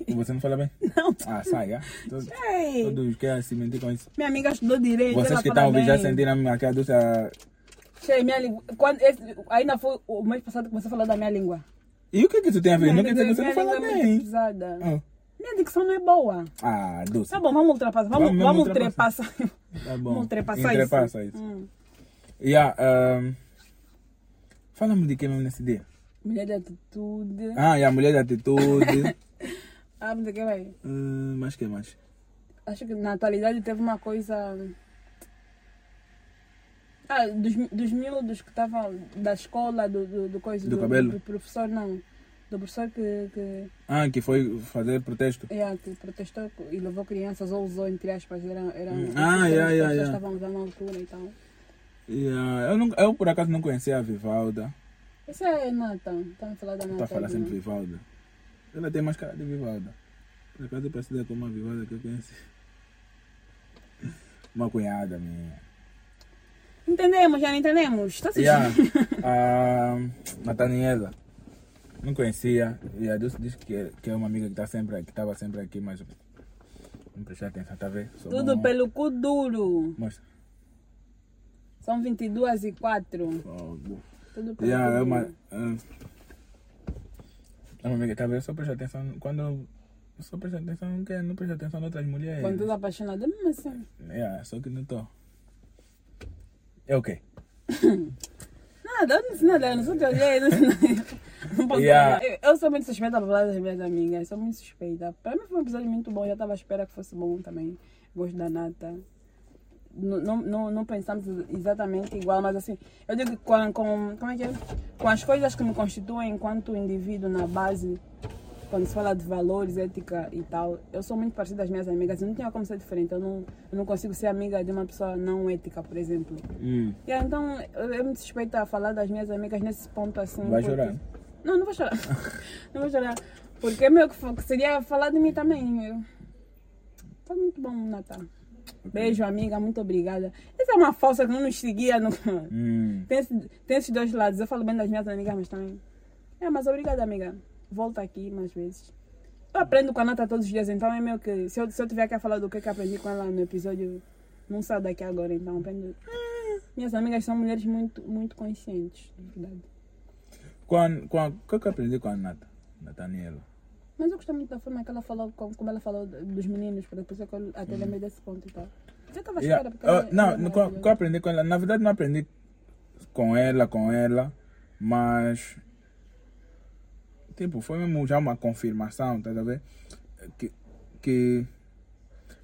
Você não fala bem? Não. Sai. Todos querem se mentir com isso. Minha amiga estudou direito. Vocês que estão ouvindo já sentiram a minha dúvida. Ainda foi o mês passado que você falou da minha língua. E o que tu tem a ver? Não quer dizer que você não fala bem. Minha dicção não é boa. Dulce. Tá bom, vamos ultrapassar. Vamos ultrapassar. Tá bom. Ultrapassar isso. Fala-me de que mesmo nesse dia? Mulher de atitude. Mulher de atitude. Mas o que mais? Mas que mais? Acho que na atualidade teve uma coisa... Dos miúdos que estavam da escola, do coisa... Do cabelo? Do professor, não. Do professor que... que foi fazer protesto. Que protestou e levou crianças, ou usou, entre aspas, eram... As pessoas estavam usando a altura e tal. Eu, por acaso, não conhecia a Vivalda. Isso é Nathan, estamos falando da Nathan. Está falando sempre Vivalda. Ela tem mais cara de Vivalda. Por acaso é parecida com uma Vivalda que eu conheci. Uma cunhada minha. Entendemos. Está assistindo. A Nataniela. Não conhecia. E a Dulce disse que é uma amiga que estava sempre aqui, mas não prestei atenção, tá vendo? Tudo pelo cu duro. Mostra. São 22:04. Tudo pelo cu duro. Amiga, tá vendo? Só presta atenção quando... Só presta atenção não presta atenção em outras mulheres. Quando tu tá apaixonada, mesmo assim. Só que não tô. É o quê? Nada, eu não sei nada. Eu não sou teu olhei, não posso falar. Eu sou muito suspeita pra falar das minhas amigas. Sou muito suspeita. Pra mim foi um episódio muito bom. Já tava à espera que fosse bom também. Gosto da Nata. Não pensamos exatamente igual, mas assim, eu digo que com as coisas que me constituem enquanto indivíduo na base, quando se fala de valores, ética e tal, eu sou muito parecida das minhas amigas, não tinha como ser diferente, eu não consigo ser amiga de uma pessoa não ética, por exemplo. Então, eu me suspeito a falar das minhas amigas nesse ponto assim. Vai chorar. Não, não vou chorar. Não vou chorar. Porque meu, seria falar de mim também, meu. Foi muito bom o Natal. Beijo, amiga, muito obrigada. Essa é uma falsa que não nos seguia. No... Tem esses dois lados. Eu falo bem das minhas amigas, mas também. É, mas obrigada, amiga. Volta aqui mais vezes. Eu aprendo com a Nata todos os dias, então é meio que. Se eu tiver que falar do que aprendi com ela no episódio, não sai daqui agora, então aprendo. Minhas amigas são mulheres muito, muito conscientes, na verdade. O que eu aprendi com a Nata? Nataniela. Mas eu gostei muito da forma que ela falou, como ela falou dos meninos, por isso que eu até lembrei desse ponto e tal. Você estava chorando porque ela, não, o que eu aprendi com ela, na verdade não aprendi com ela, mas. Tipo, foi mesmo já uma confirmação, tá vendo? Que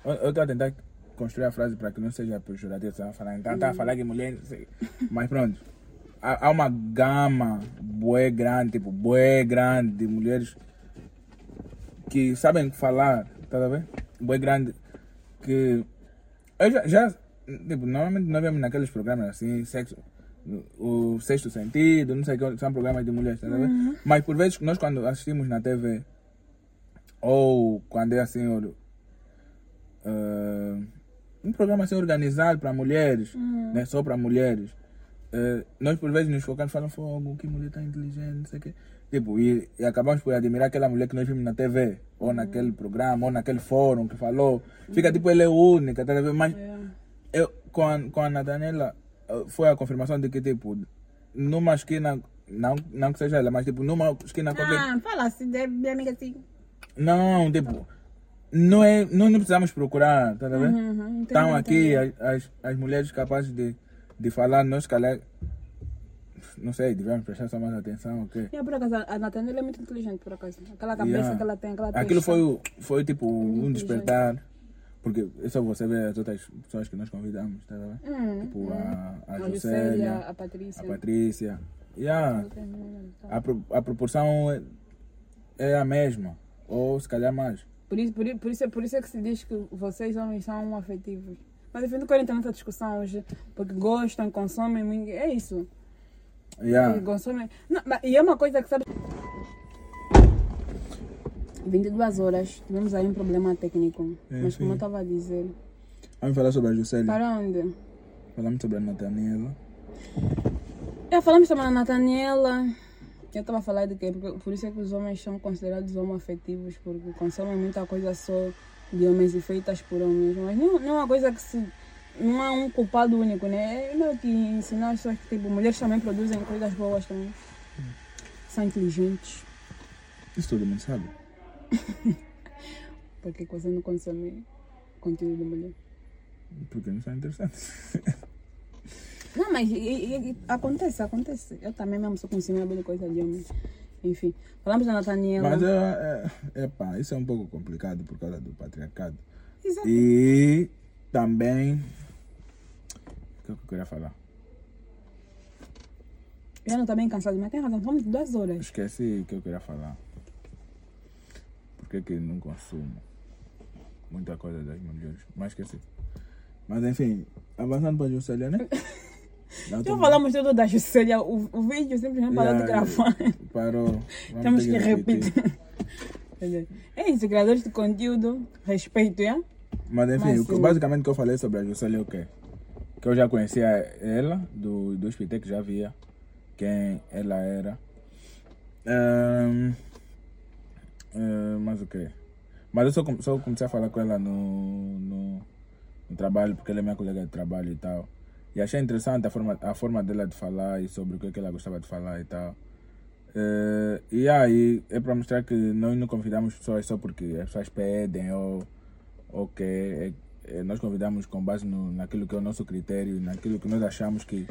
eu estou a tentar construir a frase para que não seja pejorativa, você vai falar, então tá a falar que mulher, não sei. Mas pronto, há uma gama bué grande de mulheres que sabem falar, tá vendo? Bué grande, que eu tipo, normalmente nós vemos naqueles programas assim, sexo. O Sexto Sentido, não sei o que, são programas de mulheres, tá vendo? Uhum. Mas por vezes nós quando assistimos na TV, ou quando é assim, um programa assim organizado para mulheres, né, só para mulheres, nós por vezes nos focamos e falamos, fogo, que mulher tão inteligente, não sei o que. Tipo, e acabamos por admirar aquela mulher que nós vimos na TV, ou naquele programa, ou naquele fórum que falou. Fica tipo, ela é única, tá vendo? Mas eu, com a Nataniela, foi a confirmação de que, tipo, numa esquina, não que seja ela, mas, tipo, numa esquina... fala assim, minha amiga, assim. Não, tipo, não precisamos procurar, tá vendo? Estão aqui as mulheres capazes de falar, nós, calhar, não sei, devemos prestar só mais atenção, ok? Por acaso, a Nataniela é muito inteligente, por acaso. Aquela cabeça que ela tem, aquela... Aquilo foi tipo, um despertar. Porque é só você ver as outras pessoas que nós convidamos, tá vendo? Tipo a Josélia, a Patrícia. A proporção é a mesma, ou se calhar mais. Por isso é que se diz que vocês homens são afetivos. Mas enfim, não quero entrar nessa discussão hoje, porque gostam, consomem, é isso. Consomem. Não, e é uma coisa que sabe... 22 horas, tivemos aí um problema técnico, mas como eu estava a dizer... Vamos falar sobre a Juscelia. Para onde? Falamos sobre a Nataniela. Falamos sobre a Nataniela. Eu estava a falar de quê? Porque, por isso é que os homens são considerados homoafetivos, porque consomem muita coisa só de homens e feitas por homens. Mas não é uma coisa que se... Não há um culpado único, né? É meio que ensinar as pessoas que, tipo, mulheres também produzem coisas boas também. São inteligentes. Isso todo mundo sabe. Porque você não consome conteúdo de mulher? Porque não são interessantes. Não, mas acontece. Eu também mesmo sou consumidor de coisa de homem. Enfim, falamos da Nataniela. Mas isso é um pouco complicado por causa do patriarcado. Exato. E também... O que eu queria falar? Eu não estou bem cansado, mas tem razão, vamos 2 horas. Esqueci o que eu queria falar. Que não consumo muita coisa das mulheres, mas esqueci. Mas enfim, avançando para a Juscelia, né? Já falamos tudo da Juscelia, o vídeo simplesmente parou de gravar. Parou. Temos que repetir. É isso, criadores de conteúdo, respeito, é? Mas enfim, basicamente o que eu falei sobre a Juscelia é o quê? Que eu já conhecia ela, do hospital, que já via quem ela era. Mas o quê? Mas eu só comecei a falar com ela no trabalho, porque ela é minha colega de trabalho e tal. E achei interessante a forma dela de falar e sobre o que ela gostava de falar e tal. E aí é para mostrar que nós não convidamos pessoas só porque as pessoas pedem ou que nós convidamos com base naquilo que é o nosso critério, naquilo que nós achamos que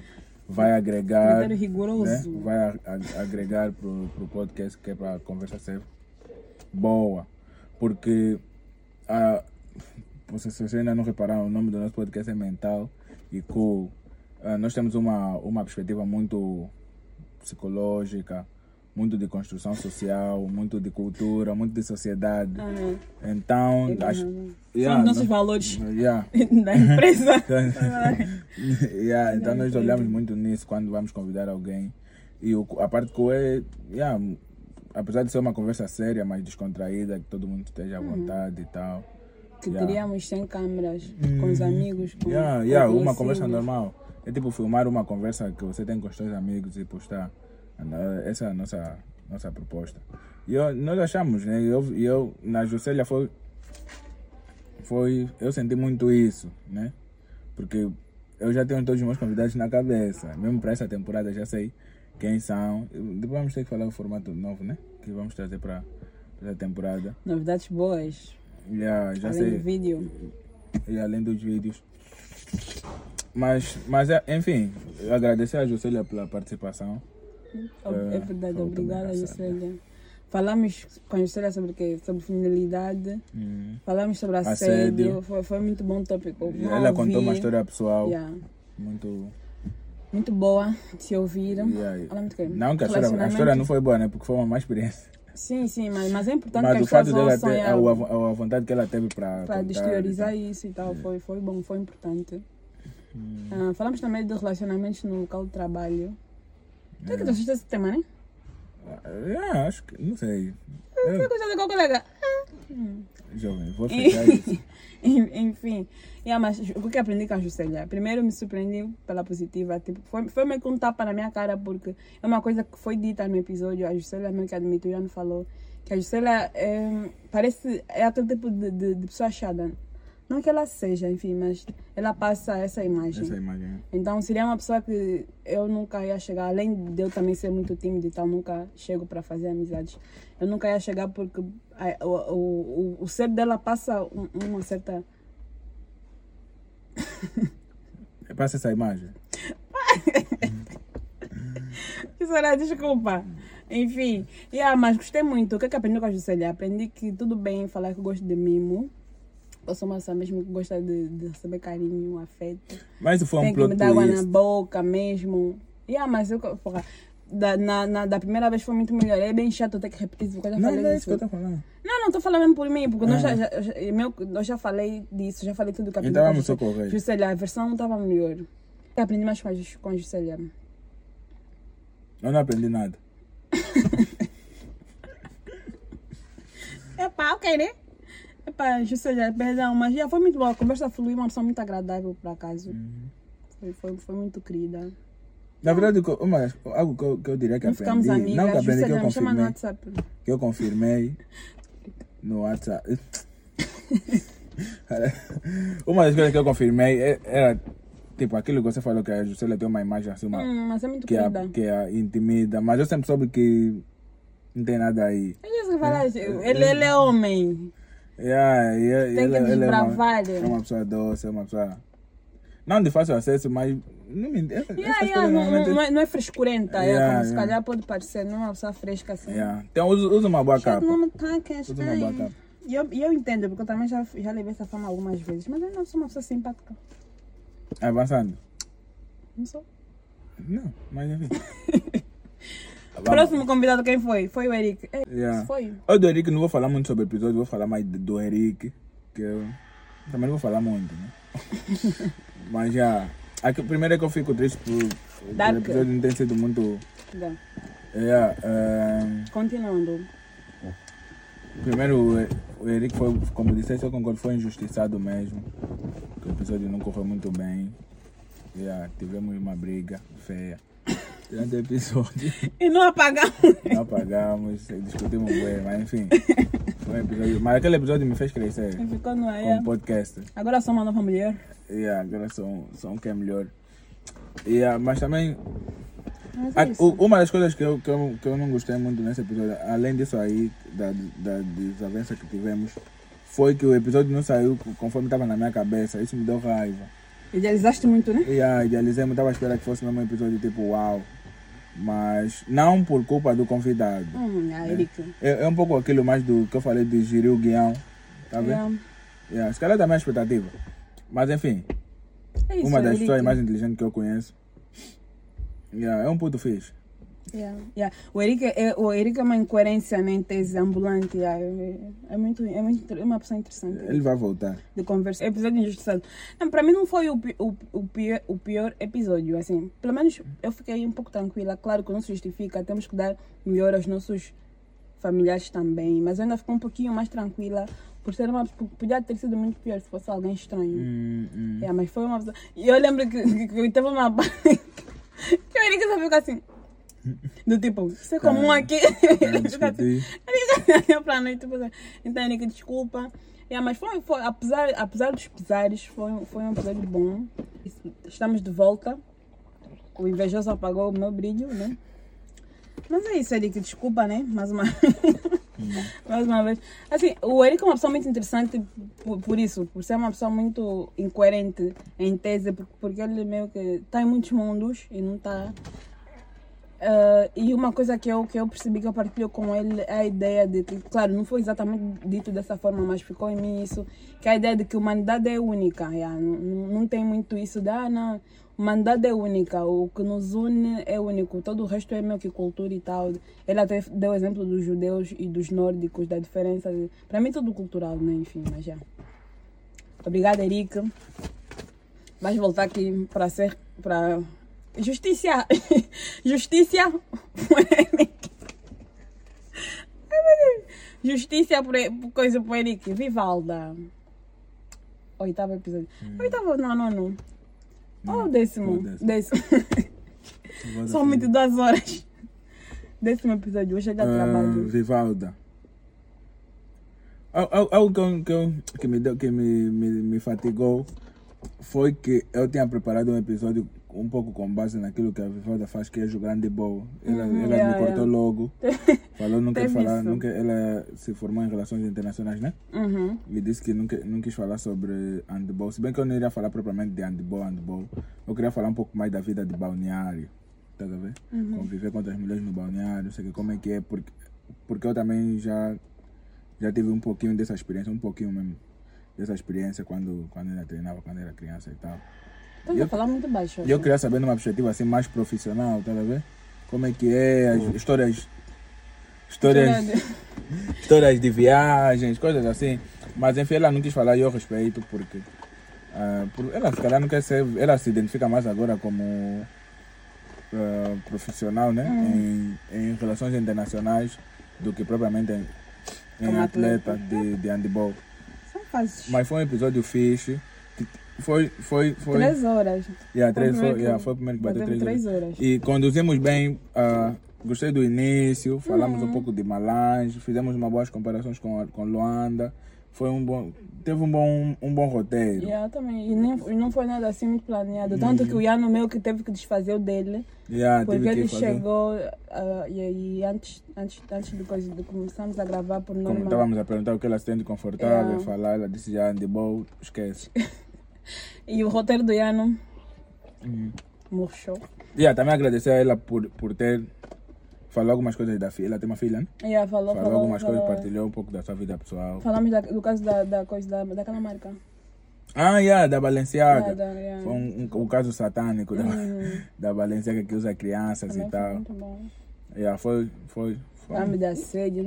vai agregar, critério rigoroso, né? Vai agregar para o podcast, que é para conversar sempre. Boa, porque vocês ainda não repararam, o nome do nosso podcast é Mental e Cool. Nós temos uma perspectiva muito psicológica, muito de construção social, muito de cultura, muito de sociedade. Então, são os nossos valores da empresa. Então, nós olhamos muito nisso quando vamos convidar alguém. E a parte cool é, apesar de ser uma conversa séria, mas descontraída, que todo mundo esteja à vontade e tal. Que teríamos sem câmeras, com os amigos, com uma conversa normal. É tipo filmar uma conversa que você tem com os seus amigos e postar. Essa é a nossa proposta. E nós achamos, né? Eu na Josélia eu senti muito isso, né? Porque eu já tenho todos os meus convidados na cabeça. Mesmo para essa temporada já sei quem são. Depois vamos ter que falar o formato novo, né? Que vamos trazer para essa temporada. Novidades boas. Já além sei. Do vídeo. E além dos vídeos. Mas enfim, agradecer a Josélia pela participação. É verdade, obrigada, Juscelia. Falamos com a Juscelia sobre o quê? Sobre feminilidade, falamos sobre assédio. Foi muito bom o tópico. Ela contou uma história pessoal muito boa de se ouvir. Ela muito não que a história não foi boa, né? Porque foi uma má experiência. Sim, mas é importante mas que a história fato dela ter a vontade que ela teve para exteriorizar isso e tal, foi bom, foi importante. Falamos também de relacionamentos no local de trabalho. Tu é que tu assiste esse tema, né? Acho que... não sei. Você gostou de qual colega? Jovem, vou fechar isso. Enfim. Mas o que aprendi com a Juscelia? Primeiro me surpreendi pela positiva. Tipo, foi meio que um tapa na minha cara, porque é uma coisa que foi dita no episódio. A Juscelia meio que admitiu, já não falou. Que a Juscelia parece... é aquele tipo de pessoa achada. Não que ela seja, enfim, mas ela passa essa imagem. Então, seria uma pessoa que eu nunca ia chegar, além de eu também ser muito tímida e tal, nunca chego para fazer amizades. Eu nunca ia chegar porque o ser dela passa uma certa... Passa essa imagem? Que será? Desculpa. Enfim, mas gostei muito. O que aprendi com a Juscelia? Aprendi que tudo bem falar que eu gosto de mimo. Eu sou uma pessoa mesmo que gosta de receber carinho, afeto. Mas foi um plot twist. Tem que me dar água na boca mesmo. Mas eu... porra, da primeira vez foi muito melhor. É bem chato ter que repetir isso. Não é isso que eu tô falando. Não, estou falando mesmo por mim. Porque eu já falei disso. Já falei tudo que aprendi. Então vamos socorrer. Juscelia, a versão não estava melhor. Eu aprendi mais com a Juscelia. Eu não aprendi nada. Ok, né? Juscelia, perdão, mas já foi muito boa. A conversa fluiu, uma pessoa muito agradável, por acaso. Foi muito querida. Na verdade, algo que eu diria que não aprendi... Amigas, que eu confirmei. No WhatsApp. Que eu confirmei no WhatsApp. Uma das coisas que eu confirmei era, tipo, aquilo que você falou, que a Juscelia tem uma imagem assim, mas é muito querida. Que é intimida, mas eu sempre soube que não tem nada aí. Ele é homem. Tem que desbravar. É uma pessoa doce, é uma pessoa... não de fácil acesso, mas... não é frescurenta. Se calhar pode parecer, não é uma pessoa fresca assim. Então usa uma boa capa. Usa uma boa capa. E eu entendo, porque eu também já levei essa fama algumas vezes. Mas eu não sou uma pessoa simpática. Avançando? Não sou. Não, mas enfim. Próximo convidado quem foi? Foi o Eric. Foi. Eu do Eric não vou falar muito sobre o episódio, vou falar mais do Eric, que eu também não vou falar muito, né? Mas aqui, primeiro é que eu fico triste por o episódio não ter sido muito... Continuando. Primeiro, o Eric foi, como disseste, eu concordo, foi injustiçado mesmo. Que o episódio não correu muito bem. Tivemos uma briga feia. Durante o episódio. E não apagamos. Discutimos bem, mas enfim. Foi um episódio. Mas aquele episódio me fez crescer. Ficou no ar. Como podcast. Agora sou uma nova mulher. Agora sou um que é melhor. Mas também. Uma das coisas que eu não gostei muito nesse episódio, além disso aí, da desavença que tivemos, foi que o episódio não saiu conforme estava na minha cabeça. Isso me deu raiva. Idealizaste muito, né? Idealizei muito. Estava esperando que fosse mesmo um episódio tipo uau. Mas não por culpa do convidado. Eric. É um pouco aquilo mais do que eu falei de gerir o guião. Tá vendo? Esse cara é da minha expectativa. Mas enfim. É isso, uma das pessoas mais inteligentes que eu conheço. É um puto fixe. Yeah. O Eric é uma incoerência, né, ambulante. Yeah. É muito uma pessoa interessante. Ele vai voltar. De conversa. Episódio injustiçado. Não, para mim não foi o pior episódio, assim. Pelo menos eu fiquei um pouco tranquila. Claro que não se justifica, temos que dar melhor aos nossos familiares também. Mas eu ainda fico um pouquinho mais tranquila. Por ser uma pessoa, podia ter sido muito pior se fosse alguém estranho. Yeah, mas foi uma pessoa. E eu lembro que eu tava uma barra que o Eric só ficou assim. Do tipo, isso é comum aqui. Ele fica assim. Pra noite, tipo assim. Então, Eric, desculpa. Yeah, mas foi apesar dos pesares, foi um episódio bom. Estamos de volta. O invejoso apagou o meu brilho, né? Mas é isso, Eric, desculpa, né? Mais uma vez. Assim, o Eric é uma pessoa muito interessante por isso, por ser uma pessoa muito incoerente em tese, porque ele meio que está em muitos mundos e não está. E uma coisa que eu percebi, que eu partilho com ele, é a ideia de que, claro, não foi exatamente dito dessa forma, mas ficou em mim isso, que é a ideia de que a humanidade é única. Yeah? Não tem muito isso de, não. Humanidade é única, o que nos une é único, todo o resto é meio que cultura e tal. Ele até deu o exemplo dos judeus e dos nórdicos, da diferença. Para mim, tudo cultural, né? Enfim, mas já. Obrigada, Erika. Vais voltar aqui para justiça. Justiça. Justiça por coisa pro Eric. Vivalda. Oitavo episódio. Oitavo, não. Ou décimo. Somente 2 horas. 10º episódio, vou chegar a trabalho. Vivalda. Algo que me fatigou foi que eu tinha preparado um episódio um pouco com base naquilo que a Vivalda faz, que é jogar handebol. Ela me cortou logo. Falou, não quer falar. Nunca, ela se formou em relações internacionais, né? Uhum. E disse que não quis falar sobre handebol. Se bem que eu não iria falar propriamente de handebol. Eu queria falar um pouco mais da vida de balneário. Tá a ver? Uhum. Conviver com outras mulheres no balneário, sei que, como é que é. Porque eu também já tive um pouquinho dessa experiência, quando ainda treinava, quando era criança e tal. Então, eu falar muito baixo. Eu queria saber, numa perspectiva assim mais profissional, tá a ver? Como é que é, as histórias de viagens, coisas assim. Mas enfim, ela não quis falar e eu respeito, porque ela, se calhar, não quer ser. Ela se identifica mais agora como profissional, né? Em relações internacionais, do que propriamente em atleta de handebol. Mas foi um episódio fixe. Foi 3 horas. Yeah, foi o primeiro que bateu 3 horas. E conduzimos bem. Gostei do início. Falamos um pouco de Malange. Fizemos umas boas comparações com Luanda. Teve um bom roteiro. Yeah, também. E não foi nada assim muito planeado. Tanto que o Iano meio que teve que desfazer o dele. Yeah, porque ele chegou e antes de começarmos a gravar, por norma, como estávamos a perguntar o que ela se sente confortável e falar, ela disse já handebol, esquece. E o roteiro do Iano murchou. Também agradecer a ela por ter falado algumas coisas da filha. Ela tem uma filha, né? Falou algumas coisas, partilhou um pouco da sua vida pessoal. Falamos do caso da coisa daquela marca. Da Balenciaga. Foi um caso satânico da Balenciaga, que usa crianças também e tal. Foi muito bom. Foi. Ah, me dá sede,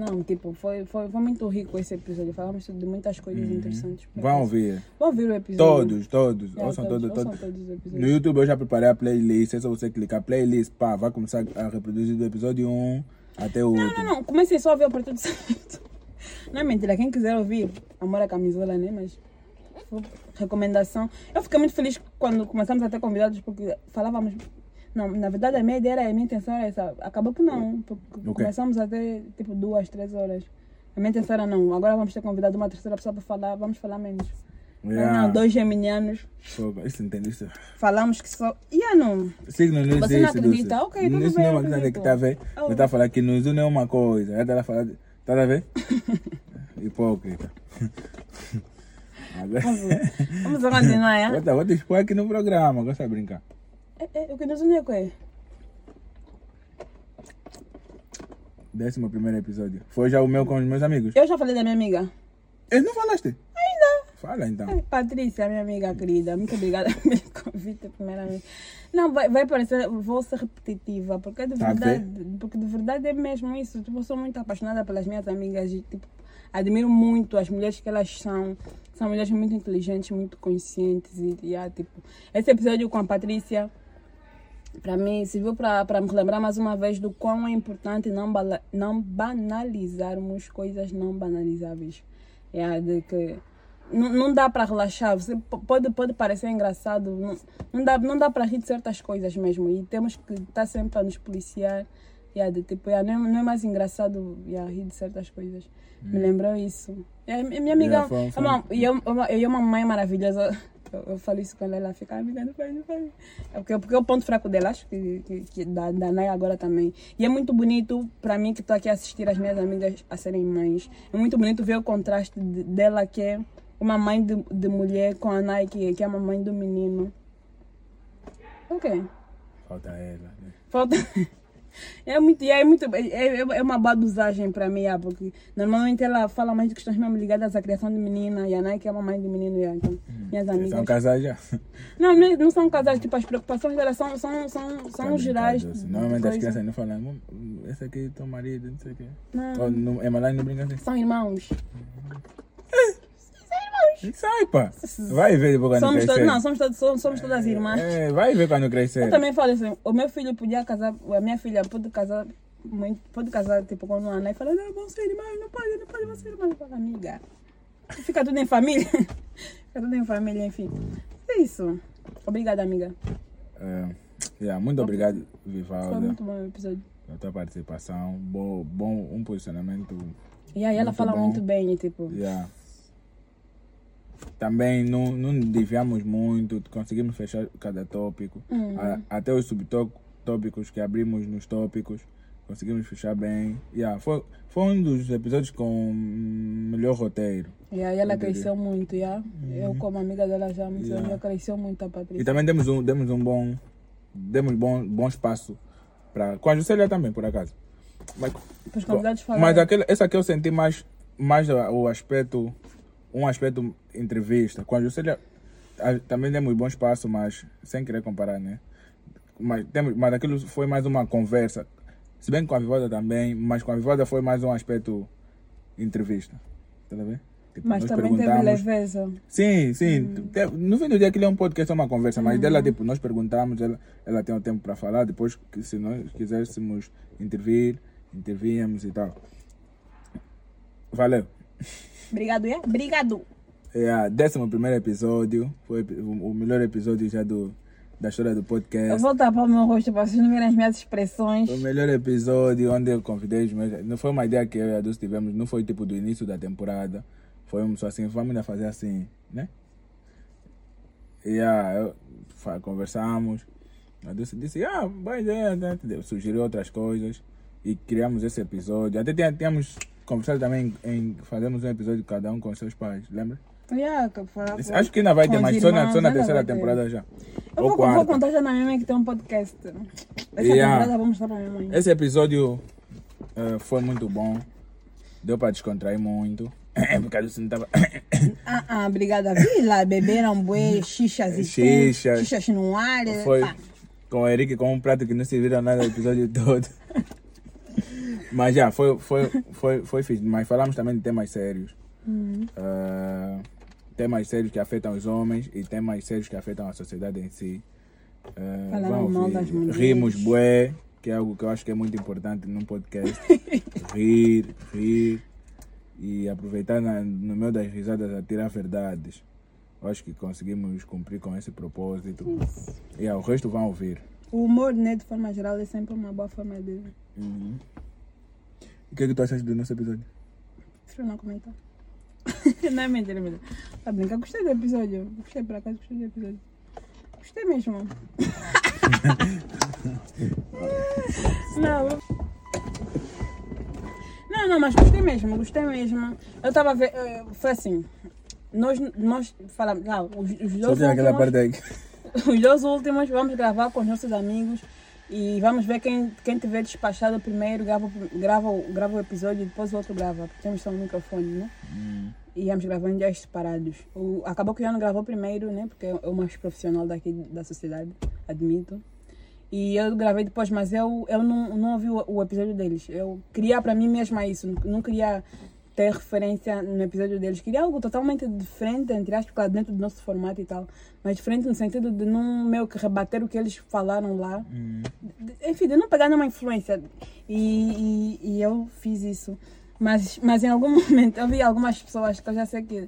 foi muito rico esse episódio. Falamos de muitas coisas interessantes. Vão ouvir. Vão ouvir o episódio. Todos. Ouçam todos os episódios. No YouTube eu já preparei a playlist. É só você clicar playlist, vai começar a reproduzir do episódio 1 até o outro. Não. Comecei só a ouvir a partir do certo. Não é mentira, quem quiser ouvir, amor à camisola, né? Mas recomendação. Eu fiquei muito feliz quando começamos a ter convidados, porque falávamos. Não, na verdade a minha intenção era essa. Acabou que não, porque começamos até tipo 2, 3 horas. A minha intenção era não, agora vamos ter convidado uma terceira pessoa para falar, vamos falar menos. Não, 2 geminianos. Isso entende isso? Falamos que só... não. Signo não existe. Você não acredita? Dulce. Ok, tudo bem. Isso não é uma coisa que está a ver. Você está a falar que nos une é uma coisa. Ela está a falar... Está a ver? Hipócrita. Agora... Vamos continuar, é? Vou te expor aqui no programa, gosta de brincar. O que nos une é qual? 11º episódio. Foi já o meu com os meus amigos. Eu já falei da minha amiga. Não falaste? Ainda. Fala então. Patrícia, minha amiga querida, muito obrigada pelo convite, primeiramente. Não, vai parecer, vou ser repetitiva, porque de verdade, é mesmo isso. Tipo, eu sou muito apaixonada pelas minhas amigas e, tipo, admiro muito as mulheres que elas são. São mulheres muito inteligentes, muito conscientes e tipo, esse episódio com a Patrícia, para mim, serviu para me lembrar mais uma vez do quão é importante não banalizarmos coisas não banalizáveis. De que não dá para relaxar, você pode parecer engraçado, não dá para rir de certas coisas mesmo. E temos que estar sempre a nos policiar. De tipo, não é mais engraçado rir de certas coisas. Me lembrou isso. Minha amiga, eu uma mãe maravilhosa. Eu falo isso com ela, ela fica, amiga, não faz. Porque é o ponto fraco dela, acho que da Naya agora também. E é muito bonito para mim, que estou aqui a assistir as minhas amigas a serem mães. É muito bonito ver o contraste dela, que é uma mãe de mulher, com a Naya, que é uma mãe do menino. Ok. Falta ela, né? É uma baduzagem para mim, porque normalmente ela fala mais de questões mesmo ligadas à criação de menina, e a Naya, que é uma mãe de menino, então, minhas amigas. São casais já? Não são casais, tipo, as preocupações delas são gerais. Normalmente as crianças não falam, esse aqui é teu marido, não sei o quê. Não. É malagem, não brinca assim. São irmãos. Sai, pá. Vai ver quando somos crescer. Somos todas irmãs. Vai ver quando crescer. Eu também falo assim, o meu filho podia casar, a minha filha pode casar tipo, com uma Ana, e fala, não, vão ser irmãs, não pode, vão ser irmãs. Fala, amiga, fica tudo em família. Enfim. É isso. Obrigada, amiga. Muito obrigado, Vivalda. Foi muito bom o episódio. A tua participação, bom, um posicionamento. E ela fala bom. Muito bem, tipo... Também não desviamos muito, conseguimos fechar cada tópico. Até os subtópicos que abrimos nos tópicos, conseguimos fechar bem. Foi um dos episódios com melhor roteiro. Ela cresceu muito, Eu como amiga dela já me cresceu muito, a Patrícia. E também demos um bom espaço para com a Juscelia também, por acaso. Mas os convidados falaram. Mas esse aqui eu senti mais o aspecto... Um aspecto entrevista, com a Josélia também demos bom espaço, mas sem querer comparar, né? Mas aquilo foi mais uma conversa, se bem que com a Vivalda também, mas com a Vivalda foi mais um aspecto entrevista, tá vendo? Tipo, mas também teve leveza. Sim. No fim do dia aquilo é um podcast, é uma conversa, mas dela, tipo, nós perguntamos, ela tem o tempo para falar, depois, se nós quiséssemos intervíamos e tal. Valeu. Obrigado, Obrigado. 11º episódio. Foi o melhor episódio já da história do podcast. Eu vou tapar o meu rosto para vocês não verem as minhas expressões. Foi o melhor episódio onde eu convidei os meus... Não foi uma ideia que eu e a Dulce tivemos. Não foi tipo do início da temporada. Foi só assim, vamos ainda fazer assim, né? Conversamos. A Dulce disse, boa ideia. Sugeriu outras coisas. E criamos esse episódio. Até tínhamos... Conversar também em fazermos um episódio cada um com seus pais, lembra? Acho que ainda vai ter, mas só na 3ª temporada já. Eu vou contar já na minha mãe que tem um podcast. Temporada vou mostrar pra minha mãe. Esse episódio foi muito bom. Deu para descontrair muito. Porque a Dulce não estava... Obrigada. Vila, beberam bué, xixas no ar. Foi com o Eric com um prato que não se viram nada o episódio todo. Mas foi fixe. Mas falamos também de temas sérios. Temas sérios que afetam os homens e temas sérios que afetam a sociedade em si. Falamos mal das mulheres. Rimos bué, que é algo que eu acho que é muito importante num podcast. Rir. E aproveitar no meio das risadas a tirar verdades. Eu acho que conseguimos cumprir com esse propósito. E o resto vão ouvir. O humor, né, de forma geral, é sempre uma boa forma de... O que tu achas do nosso episódio? Prefiro não comentar. Não é mentira. Tá brincando? Gostei do episódio. Gostei do episódio. Gostei mesmo. Não, mas gostei mesmo. Eu tava vendo. Foi assim. Nós falamos. Os dois últimos. Vamos gravar com os nossos amigos. E vamos ver quem tiver despachado primeiro, grava o episódio e depois o outro grava. Porque temos só um microfone, né? E vamos gravando dias separados. Acabou que o João gravou primeiro, né? Porque é o mais profissional daqui da sociedade, admito. E eu gravei depois, mas eu não ouvi o episódio deles. Eu queria para mim mesma isso, não queria ter referência no episódio deles. Queria algo totalmente diferente, entre aspas, claro, dentro do nosso formato e tal. Mas diferente no sentido de não meio que rebater o que eles falaram lá. Enfim, de não pegar nenhuma influência. E eu fiz isso. Mas em algum momento eu vi algumas pessoas que eu já sei que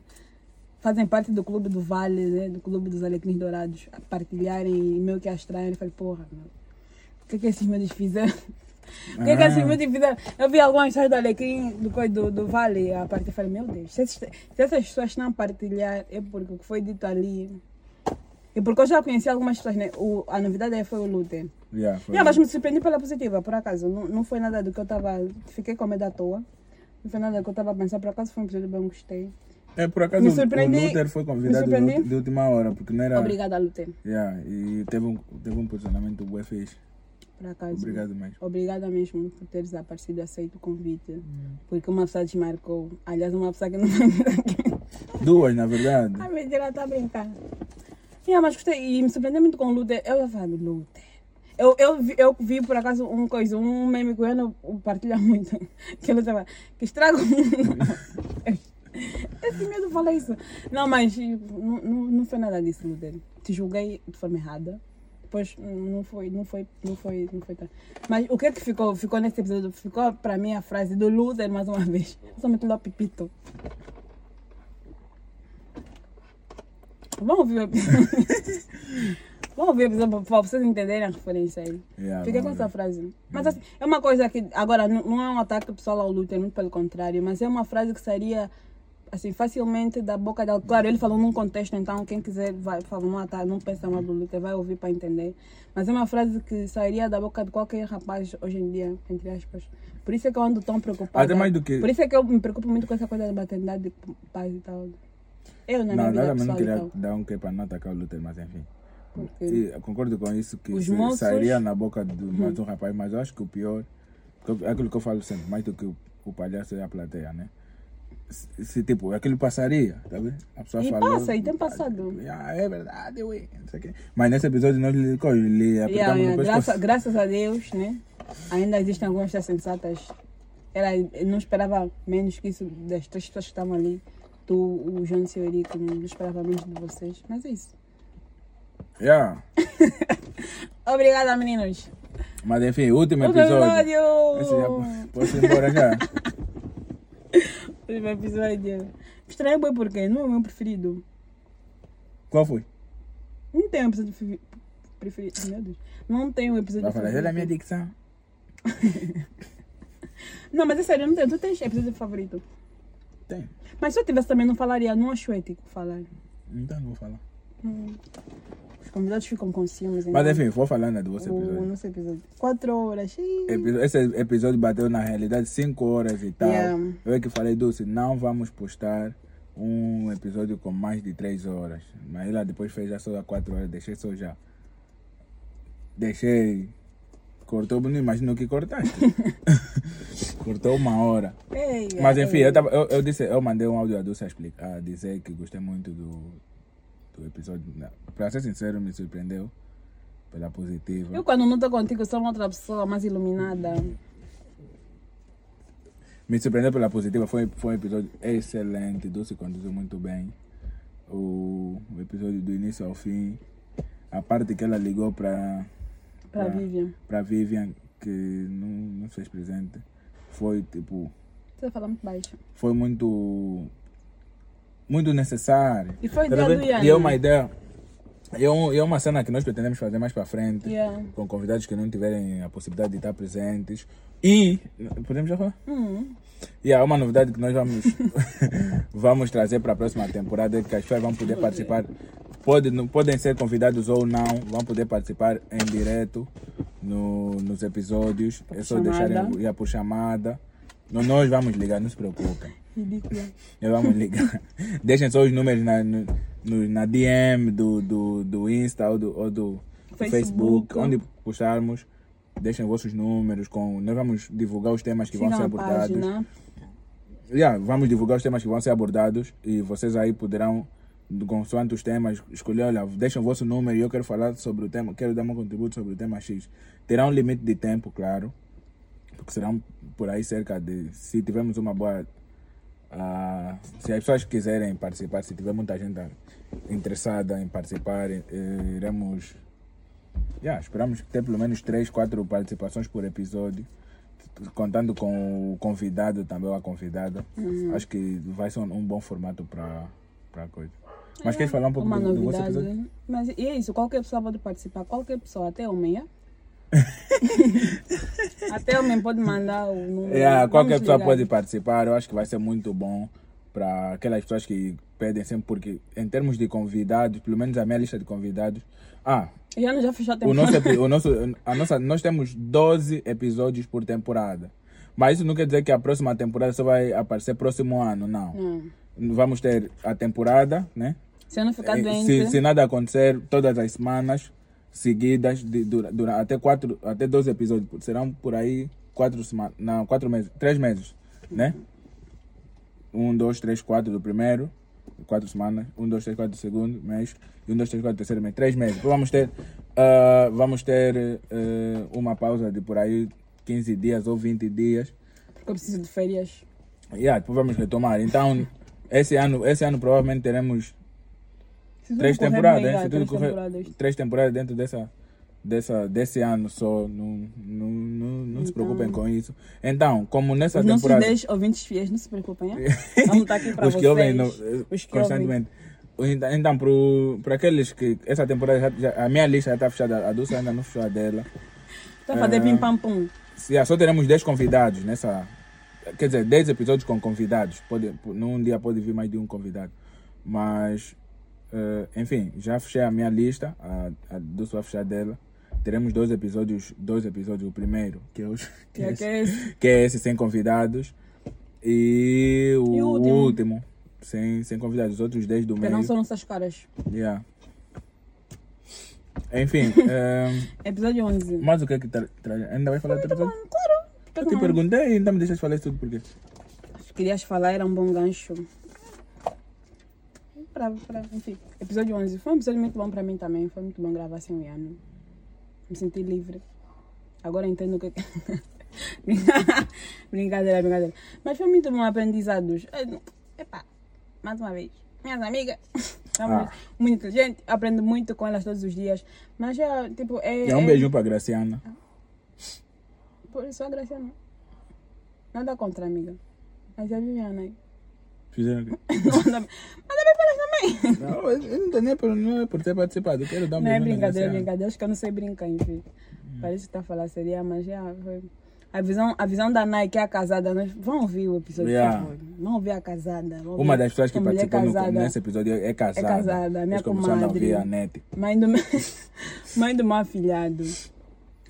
fazem parte do clube do Vale, né? Do clube dos Alecrins Dourados, a partilharem e meio que astrarem. Eu falei, porra, meu, o que é que esses meus fizeram? O que é que esses meus fizeram? Eu vi algumas histórias do Alecrim, do Vale, a partilhar. Eu falei, meu Deus, se essas pessoas não partilhar, é porque o que foi dito ali... E porque eu já conheci algumas pessoas, né? A novidade foi o Luther. Mas me surpreendi pela positiva, por acaso. Não foi nada do que eu estava... Fiquei com medo à toa. Não foi nada do que eu estava pensando. Por acaso foi um episódio bem gostei. É, por acaso o Luther foi convidado de última hora, porque não era... Obrigada, Luther. E teve um posicionamento bué fixe. Por acaso. Obrigado mesmo. Obrigada mesmo por teres aparecido e aceito o convite. Porque uma pessoa desmarcou. Aliás, uma pessoa que não aqui. Duas, na verdade. Ai, mentira, está a brincar. Mas gostei. E me surpreendeu muito com o Luther. Eu falo, Luther. Eu vi, por acaso, um meme que eu não partilho muito. Que ele estava, que estrago muito. Esse medo fala isso. Não, mas não foi nada disso, Luther. Te julguei de forma errada. Depois não foi. Mas o que é que ficou? Ficou nesse episódio, ficou para mim a frase do Luther mais uma vez. Eu só meti lá o pipito. Vamos ouvir o episódio. Vamos ouvir o episódio para vocês entenderem a referência aí. Fiquei com essa frase. Mas assim, é uma coisa que, agora, não é um ataque pessoal ao Luther, muito pelo contrário, mas é uma frase que seria... assim, facilmente da boca dela. Claro, ele falou num contexto, então quem quiser vai falar, não pensa mal do Luther, vai ouvir para entender. Mas é uma frase que sairia da boca de qualquer rapaz hoje em dia, entre aspas. Por isso é que eu ando tão preocupada. Até mais do que... Por isso é que eu me preocupo muito com essa coisa da maternidade, de paz e tal. Eu, na minha vida pessoal, não queria dar um quê para não atacar o Luther, mas enfim. E concordo com isso, que sairia na boca de um rapaz, mas eu acho que o pior... É aquilo que eu falo sempre, mais do que o palhaço é a plateia, né? Se tipo, aquilo passaria, tá vendo? A pessoa e falou, passa, e tem passado. É verdade, ué. Mas nesse episódio nós lhe apertamos no pescoço. Graças a Deus, né? Ainda existem algumas pessoas sensatas. Eu não esperava menos que isso das três pessoas que estavam ali. Tu, o João e o Eric, não esperava menos de vocês. Mas é isso. Obrigada, meninos. Mas enfim, último episódio. Posso ir embora já? Primeiro episódio. Estranho foi porque não é o meu preferido. Qual foi? Não tem um episódio preferido. Meu Deus. Não tem um episódio preferido. Olha a minha dicção. Não, mas é sério, não tem. Tu tens episódio favorito? Tem. Mas se eu tivesse também não falaria, não acho ético falar. Então não vou falar. Os convidados ficam com ciúmes. Mas enfim, vou falar na do vosso episódio. O nosso episódio. 4 horas. Esse episódio bateu na realidade 5 horas e tal. Eu é que falei, Dulce, não vamos postar um episódio com mais de 3 horas. Mas ela depois fez já só a 4 horas. Deixei só já. Deixei. Cortou, não imagino o que cortaste. Cortou 1 hora. Mas enfim, eu disse, eu mandei um áudio a Dulce a dizer que gostei muito do episódio. Para ser sincero, me surpreendeu pela positiva. Eu, quando não estou contigo, sou uma outra pessoa mais iluminada. Me surpreendeu pela positiva. Foi um episódio excelente. Dulce conduziu muito bem o episódio do início ao fim. A parte que ela ligou para Vivian. Para Vivian, que não fez presente. Foi tipo... Você fala muito baixo. Foi muito necessário. E foi ideia do Ian, né? Uma ideia. E é uma cena que nós pretendemos fazer mais para frente, com convidados que não tiverem a possibilidade de estar presentes. E... Podemos já falar? E é uma novidade que nós vamos trazer para a próxima temporada, que as pessoas vão poder participar. Podem ser convidados ou não, vão poder participar em direto nos episódios. É só deixarem ir por chamada. Nós vamos ligar, não se preocupem. Ridícula. Vamos ligar. Deixem só os números na DM do Insta ou do Facebook, onde puxarmos. deixem vossos números, com... nós vamos divulgar os temas que vão ser abordados. Vamos divulgar os temas que vão ser abordados e vocês aí poderão, consoante os temas, escolher, olha, deixem o vosso número e eu quero falar sobre o tema, quero dar meu contributo sobre o tema X. Terá um limite de tempo, claro, porque serão por aí cerca de, se tivermos uma boa... se as pessoas quiserem participar, se tiver muita gente interessada em participar, iremos... esperamos ter pelo menos 3-4 participações por episódio, contando com o convidado também, ou a convidada. Acho que vai ser um bom formato para a coisa. Mas queres falar um pouco do vosso episódio? Mas e é isso, qualquer pessoa pode participar, qualquer pessoa, até homem, até homem pode mandar o número. Qualquer pessoa pode participar, eu acho que vai ser muito bom para aquelas pessoas que pedem sempre, porque em termos de convidados, pelo menos a minha lista de convidados, já fechou nós temos 12 episódios por temporada. Mas isso não quer dizer que a próxima temporada só vai aparecer próximo ano, não. Vamos ter a temporada, né? Se eu não ficar doente. Se nada acontecer, todas as semanas seguidas, até 12 episódios. Serão por aí 3 meses, né? 1, 2, 3, 4 do primeiro. 4 semanas, 1, 2, 3, 4 do segundo mês e 1, 2, 3, 4 do terceiro mês, 3 meses. Vamos ter uma pausa de por aí 15 dias ou 20 dias. Porque eu preciso de férias. Depois vamos retomar. Então, esse ano provavelmente teremos 3 temporadas dentro desse ano só, não se preocupem com isso. Então, como nessa temporada... Os nossos 10 ouvintes fiéis, não se preocupem, vamos estar aqui para vocês. Os que constantemente. Então, para aqueles que... Essa temporada, a minha lista já está fechada, a Dulce ainda não fechou a dela. Está fazendo pim-pam-pum. Só teremos 10 convidados nessa... Quer dizer, 10 episódios com convidados. Num dia pode vir mais de um convidado. Mas, enfim, já fechei a minha lista, a Dulce vai fechar a dela. Teremos 2 episódios, o primeiro, que é esse sem convidados, e o último sem convidados, os outros 10 do meio. Porque não são nossas caras. Enfim. Episódio 11. Mas o que é que ainda vai falar do episódio? Claro. Eu te perguntei e ainda me deixas falar isso tudo, por quê? Se querias falar, era um bom gancho. Enfim, episódio 11. Foi um episódio muito bom para mim também, foi muito bom gravar sem o Yano. Me senti livre. Agora entendo o que... Brincadeira. Mas foi muito bom, aprendizados. Mais uma vez. Minhas amigas. Muito inteligente. Aprendo muito com elas todos os dias. Mas já, tipo... um beijinho para a Graciana. Por isso, a Graciana. Nada contra, amiga. Mas a Vivian aí. Fizeram o quê? Não, eu não tenho nem por ter participado, eu quero dar um beijo. Não é brincadeira, acho que eu não sei brincar, enfim. Parece que tá falando seria, mas foi. A visão da Naya, que é a casada, nós vamos ouvir o episódio. Vamos ouvir a casada. Uma das pessoas que participou nesse episódio é casada. É casada, minha comadre. A Nete. Mãe do meu afilhado.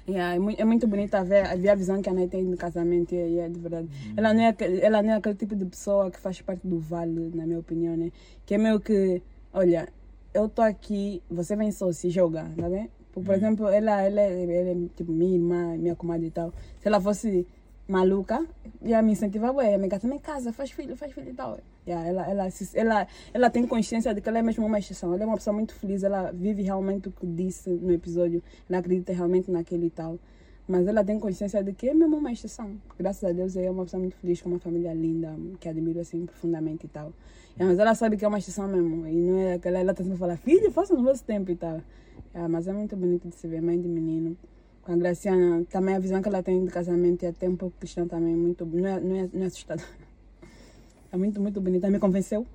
É muito bonita ver a visão que a Naya tem do casamento, de verdade. Ela não é aquele tipo de pessoa que faz parte do vale, na minha opinião, né? Que é meio que, olha, eu tô aqui, você vem só se jogar, tá bem? Por exemplo, ela é tipo minha irmã, minha comadre e tal. Se ela fosse maluca, ia me incentivava, ia me casar, faz filho e tal. Ela tem consciência de que ela é mesmo uma exceção. Ela é uma pessoa muito feliz, ela vive realmente o que disse no episódio, ela acredita realmente naquele e tal. Mas ela tem consciência de que é mesmo uma exceção. Graças a Deus, ela é uma pessoa muito feliz, com uma família linda, que admiro assim profundamente e tal. Mas ela sabe que é uma exceção mesmo, e não é aquela... Ela tá sempre falando, filho, faça no vosso tempo e tal. Mas é muito bonito de se ver, mãe de menino. Com a Graciana, também a visão que ela tem de casamento é até um pouco cristã também, muito, não é assustadora. É muito, muito bonita. Me convenceu.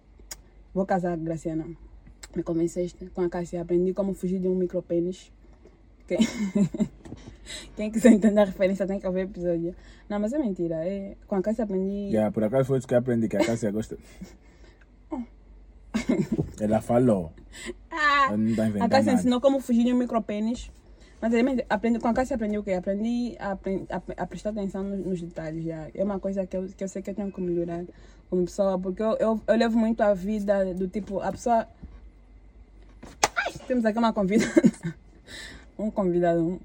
Vou casar, Graciana. Me convenceste com a Cássia. Aprendi como fugir de um micropênis. Quem quiser entender a referência tem que ouvir o episódio. Não, mas é mentira. Com a Cássia aprendi... por acaso foi isso que eu aprendi, que a Cássia gosta. Ela falou. Ela não tá inventando. A Cássia ensinou como fugir de um micropênis. Mas com a Cássia aprendi o quê? Aprendi a prestar atenção nos detalhes. É uma coisa que eu sei que eu tenho que melhorar como pessoa, porque eu levo muito a vida do tipo, a pessoa... Temos aqui um convidado.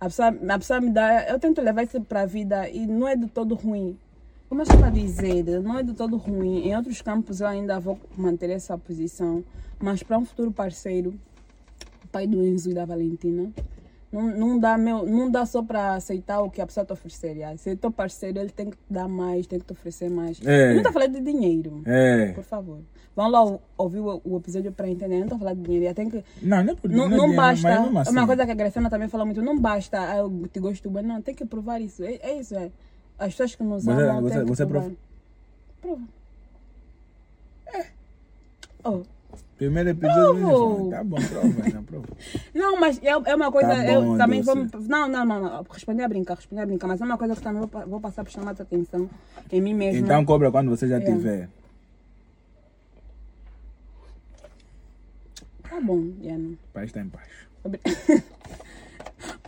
A pessoa me dá, eu tento levar isso para a vida e não é de todo ruim. Como eu estava a dizer, não é de todo ruim. Em outros campos eu ainda vou manter essa posição, mas para um futuro parceiro, o pai do Enzo e da Valentina, não dá só para aceitar o que a pessoa te oferecer. Se é teu parceiro, ele tem que te dar mais, tem que te oferecer mais. É. Eu não estou falando de dinheiro, por favor. Vão lá ouvir o episódio para entender. Eu não estou falando de dinheiro. Não basta. É uma coisa que a Graciana também fala muito. Não basta, eu te gosto bem. Não, tem que provar isso. É isso. As pessoas que nos amam, você prova. Primeiro episódio, provo. Tá bom, prova. Não, mas é uma coisa, tá bom, eu também vou... Não. Responder a brincar, mas é uma coisa que também vou passar por chamar a atenção em mim mesma. Então cobra quando você já tiver. Tá bom, Iana. O pai está em paz.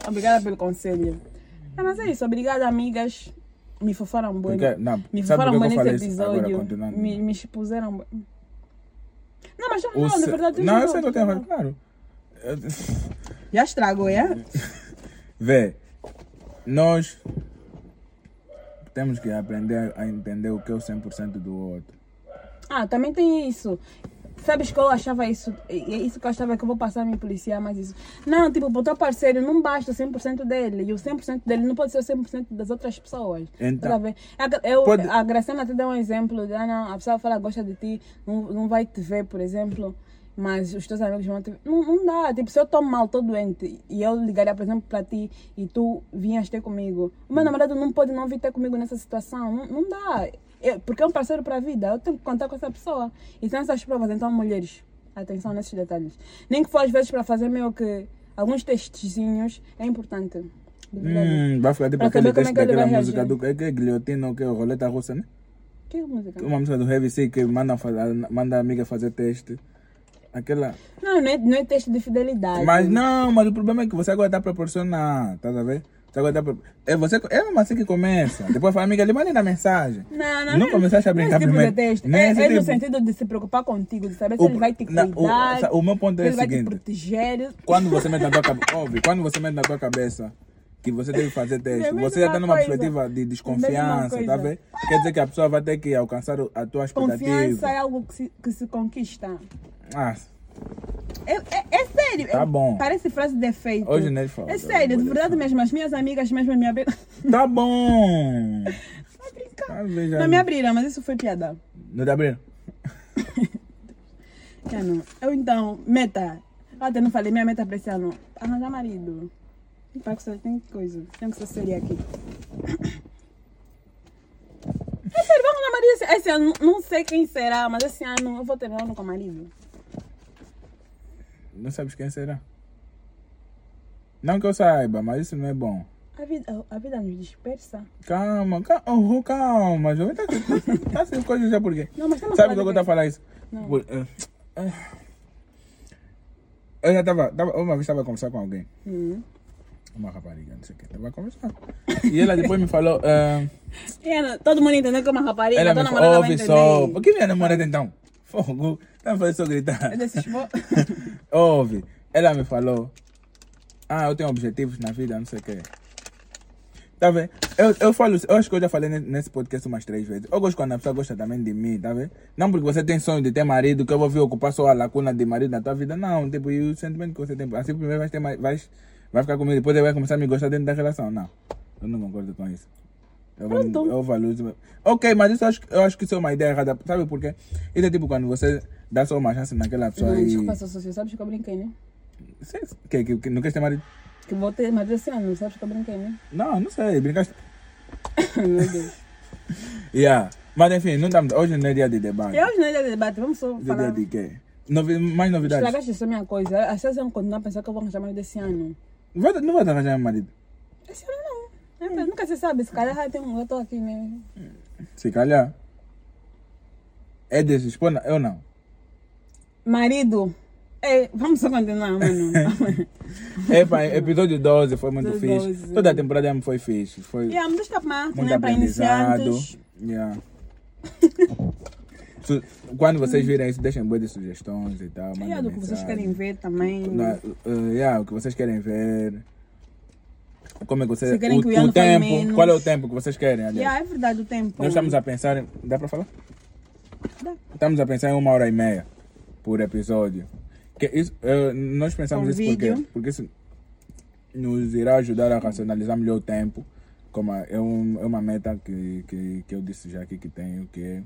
Obrigada pelo conselho. Mas é isso, obrigada, amigas. Me fofaram boi. Me fofaram boi nesse episódio. Agora, me expuseram boi. Não, mas na verdade... Não, eu sei que eu tenho, claro. Já estragou, é? Vê, nós temos que aprender a entender o que é o 100% do outro. Ah, também tem isso. Sabes que eu achava isso? Isso que eu achava que eu vou passar a me policiar, mas isso... Não, tipo, pro teu parceiro não basta 100% dele. E o 100% dele não pode ser o 100% das outras pessoas. Então, a Graciana até deu um exemplo. A pessoa fala gosta de ti, não vai te ver, por exemplo. Mas os teus amigos vão te ver. Não dá. Tipo, se eu estou mal, estou doente, e eu ligaria, por exemplo, para ti, e tu vinhas ter comigo. O meu namorado não pode não vir ter comigo nessa situação. Não dá. Porque é um parceiro para a vida, eu tenho que contar com essa pessoa. E são essas provas, então, mulheres, atenção nesses detalhes. Nem que for às vezes para fazer meio que alguns testezinhos, é importante. Vai ficar tipo aquele teste daquela música do que é guilhotina, que é roleta russa, né? Que música? Uma música do Heavy C que manda a amiga fazer teste. Aquela... Não é teste de fidelidade. Mas o problema é que você agora está proporcionando, tá a ver? É uma assim que começa. Depois fala, amiga, lhe manda a mensagem. Não começaste a brincar primeiro. Tipo é no sentido de se preocupar contigo, de saber se ele vai te cuidar. O meu ponto é o seguinte: vai te proteger. Quando você mete na tua cabeça, óbvio, que você deve fazer teste, você já está numa perspectiva de desconfiança, tá vendo? Quer dizer que a pessoa vai ter que alcançar a tua expectativa. Confiança é algo que se conquista. É sério, tá bom. Parece frase de efeito. Hoje nem fala. É sério, de verdade mesmo, as minhas amigas mesmo me abriram. Tá bom. Vai brincar. Não me abriram, mas isso foi piada. Não te abriram? Não. Eu então, meta. Até não falei, minha meta para esse ano. Arranjar marido. Tem coisa, tem que ser aqui. É sério, vamos arranjar marido esse ano. Não sei quem será, mas esse ano eu vou ter um ano com marido. Não sabes quem será? Não que eu saiba, mas isso não é bom. A vida nos dispersa. Calma, jovem. Tá sem coisa já por quê? Sabe o que eu estou a falar isso? Eu já estava... Uma vez estava a conversar com alguém. Uma rapariga, não sei o que. Estava a conversar. E ela depois me falou... Todo mundo entendeu que é uma rapariga. Ela me falou, ouve só. Por que minha namorada então? Fogo, não foi só gritar. Ouve, ela me falou, eu tenho objetivos na vida, não sei o que. Tá vendo? Eu acho que eu já falei nesse podcast umas 3 vezes. Eu gosto quando a pessoa gosta também de mim, tá vendo? Não porque você tem sonho de ter marido, que eu vou vir ocupar só a lacuna de marido na tua vida. Não, tipo, e o sentimento que você tem, assim primeiro vai ficar comigo, depois vai começar a me gostar dentro da relação. Não, eu não concordo com isso. Eu valorizo. Ok, mas isso eu acho que isso é uma ideia errada. Sabe por quê? Isso é tipo quando você dá só uma chance naquela pessoa. Desculpa, você sabe que eu brinquei, né? Que não queres ter marido? Que vou ter, mas esse ano, não sabes que eu brinquei, né? Não sei, brincaste. Meu Deus. Mas enfim, hoje não é dia de debate. Hoje não é dia de debate, vamos só falar. Dia de quê? Mais novidades. Estragaste essa minha coisa. As pessoas vão continuar a pensar que eu vou arranjar marido esse ano. Não vai arranjar marido? Esse ano não. Nunca se sabe, se calhar tem um, eu estou aqui mesmo. Se calhar. É desespona, eu não. Marido. Vamos só continuar, mano. Episódio 12 foi muito fixe. 12. Toda a temporada foi fixe. Foi muito para iniciantes. Quando vocês virem isso, deixem boas de sugestões e tal. O que vocês querem ver também. O que vocês querem ver. Como é que vocês... O tempo, qual é o tempo que vocês querem, aliás? Yeah, é verdade, o tempo. Nós estamos a pensar... Dá para falar? Dá. Estamos a pensar em 1h30 por episódio. Que isso, nós pensamos isso porque isso nos irá ajudar a racionalizar melhor o tempo. Como é uma meta que eu disse já aqui que tenho, que é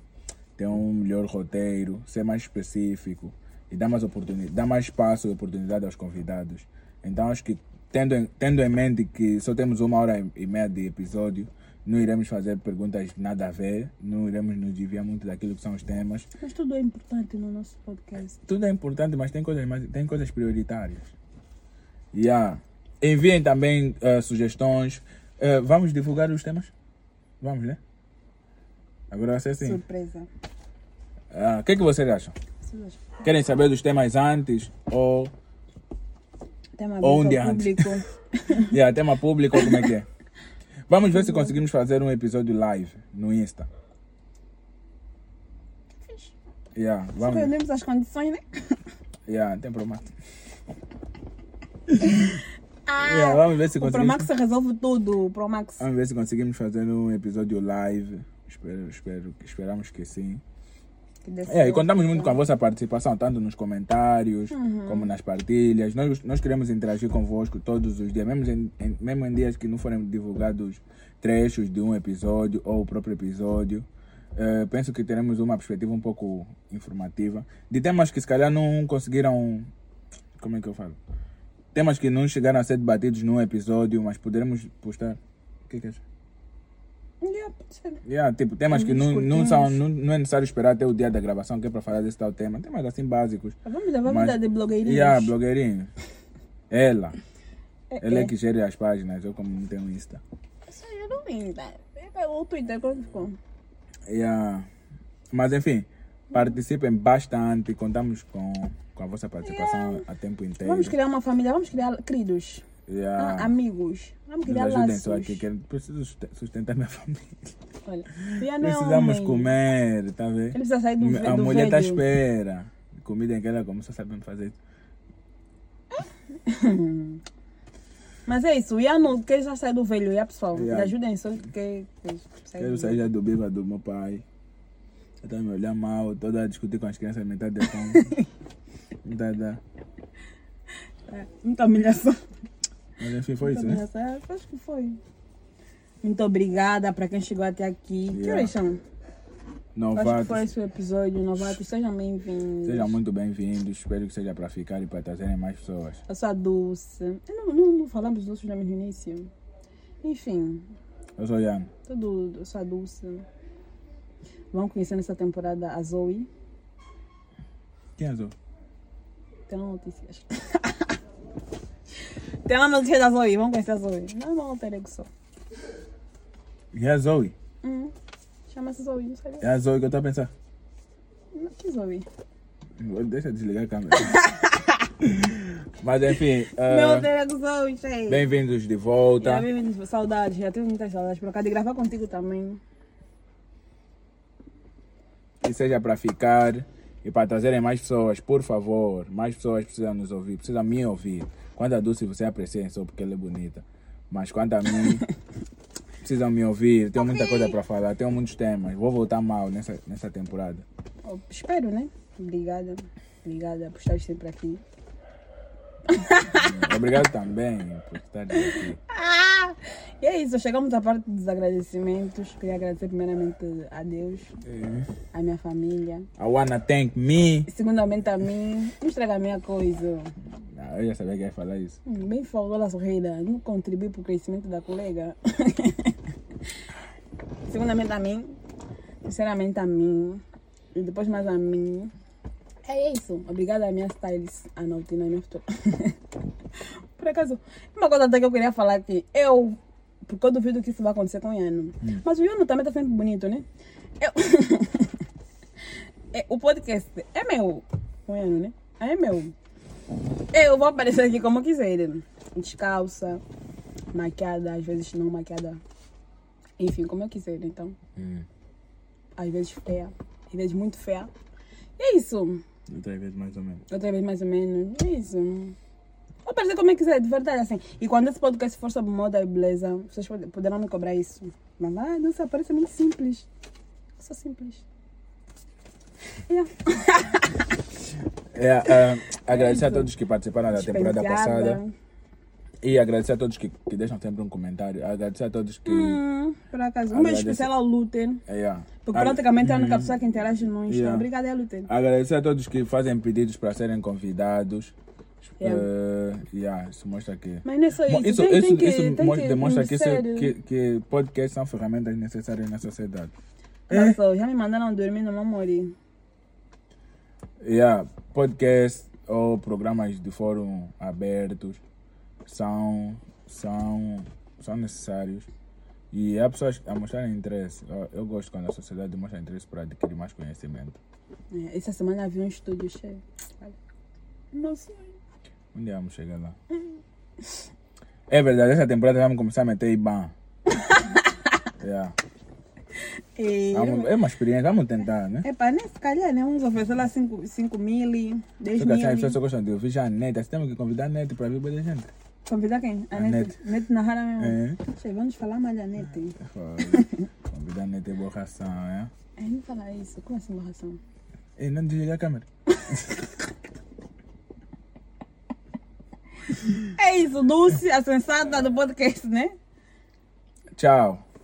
ter um melhor roteiro, ser mais específico e dar mais oportunidade, dar mais espaço e oportunidade aos convidados. Então acho que tendo em mente que só temos 1h30 de episódio, não iremos fazer perguntas nada a ver, não iremos nos desviar muito daquilo que são os temas. Mas tudo é importante no nosso podcast. Tudo é importante, mas tem coisas prioritárias. Yeah. Enviem também sugestões. Vamos divulgar os temas? Vamos, né? Agora vai ser assim. Surpresa. O que vocês acham? Querem saber dos temas antes ou... Tema ou um dia público. Antes? Yeah, tema público ou como é que é? Vamos ver se conseguimos fazer um episódio live no Insta. Yeah, vamos. Se perdemos as condições, né? Yeah, tem problema. Yeah, vamos ver se conseguimos... O Pro Max resolve tudo, Pro Max. Vamos ver se conseguimos fazer um episódio live. Esperamos que sim. E contamos muito com a vossa participação, tanto nos comentários, como nas partilhas. Nós queremos interagir convosco todos os dias, mesmo em dias que não forem divulgados trechos de um episódio ou o próprio episódio. Penso que teremos uma perspectiva um pouco informativa de temas que se calhar não conseguiram... Como é que eu falo? Temas que não chegaram a ser debatidos num episódio, mas poderemos postar... O que é isso? Yeah, pode ser. Yeah, tipo, temas que não é necessário esperar até o dia da gravação, que é para falar desse tal tema. Temas assim básicos. Vamos dar de blogueirinhos. Yeah, blogueirinhos. Ela é que gera as páginas, eu como não tenho Insta. Eu não tenho Insta. O Twitter quando ficou. Yeah. Mas enfim, participem bastante, contamos com a vossa participação a tempo inteiro. Vamos criar uma família, vamos criar queridos. Yeah. Amigos, vamos criar laços. Preciso sustentar minha família. Olha, precisamos comer, tá vendo? Precisa sair do a mulher está à espera. Comida em que ela começa sabendo fazer. Mas é isso, Iano, quer já sair do velho, já, pessoal? Me ajudem só que quero sair já do bêbado do meu pai. Eu estava me olhando mal, toda a discutir com as crianças, metade da fome. Muita humilhação. Mas enfim, foi muito isso, né? Acho que foi. Muito obrigada para quem chegou até aqui. Que horas são? Novatos. Acho que foi esse o episódio. Novatos, sejam bem-vindos. Sejam muito bem-vindos. Espero que seja para ficar e para trazerem mais pessoas. Eu sou a Dulce. Não falamos dos outros nomes no início. Enfim. Eu sou o Ian. Eu sou a Dulce. Vão conhecer nessa temporada a Zoe. Quem é a Zoe? Tem uma notícia, acho que... Tem uma notícia da Zoe, vamos conhecer a Zoe. Não, Eric só. E a Zoe? Chama-se Zoe, não sei. É a Zoe que eu tô a pensar. Não, que Zoe? Deixa eu desligar a câmera. Mas enfim. Meu Deus, Zoe, sei. Bem-vindos de volta. Bem-vindos, saudades. Já tenho muitas saudades por cá de gravar contigo também. Que seja para ficar e para trazerem mais pessoas, por favor. Mais pessoas precisam nos ouvir, precisam me ouvir. Quanto a Dulce, você aprecia só porque ela é bonita. Mas quanto a mim, precisam me ouvir. Tenho muita coisa para falar, tenho muitos temas. Vou voltar mal nessa temporada. Espero, né? Obrigada. Obrigada por estar sempre aqui. Obrigado também por estar aqui. E é isso, chegamos à parte dos agradecimentos. Queria agradecer primeiramente a Deus, a minha família. I wanna thank me. Segundamente a mim. Não estraga a minha coisa. Eu já sabia que ia falar isso. Bem falou a sorrida, não contribui para o crescimento da colega. Segundamente a mim, sinceramente a mim, e depois mais a mim. É isso. Obrigada à minha stylist, a Nautina, a minha foto. Por acaso, uma coisa até que eu queria falar aqui, porque eu duvido que isso vai acontecer com o Iano. Mas o Iano também está sempre bonito, né? O podcast é meu, o Iano, né? É meu. Eu vou aparecer aqui como quiser, descalça, maquiada, às vezes não maquiada, enfim, como eu quiser, então. Às vezes feia, às vezes muito feia. E é isso. Outra vez mais ou menos. É isso. Ou aparecer como é que quiser, de verdade, assim. E quando esse podcast for sobre moda e beleza, vocês poderão me cobrar isso. Mas vai, não sei, parece muito simples. Eu sou simples. Yeah. Agradecer a todos que participaram da temporada passada. E agradecer a todos que deixam sempre um comentário. Agradecer a todos que... por acaso. Um beijo especial ao Luther. Porque praticamente é a única pessoa que interage no Instagram. Obrigada, Luther. Agradecer a todos que fazem pedidos para serem convidados. Isso mostra que... Mas não é só isso. Isso demonstra que podcasts são ferramentas necessárias na sociedade. Já me mandaram dormir, não vou morrer. Podcasts ou programas de fórum abertos são necessários e há pessoas a mostrarem interesse. Eu gosto quando a sociedade mostra interesse para adquirir mais conhecimento. Essa semana havia um estúdio cheio. Meu sonho. Um dia vamos chegar lá. É verdade, essa temporada vamos começar a meter IBAN. É uma experiência, vamos tentar, né? Se calhar, né? Vamos oferecer lá 5 mil, 10 mil. As pessoas gostam de ouvir já a Neta. Temos que convidar a Neta para vir para gente. Convidar quem? A Neta. Neta na rara mesmo. Vamos falar mais da Neta. Convidar a Neta é borração, é? Não fala isso. Como assim borração? Não desliga a câmera. É isso, Dulce, a sensada do podcast, né? Tchau.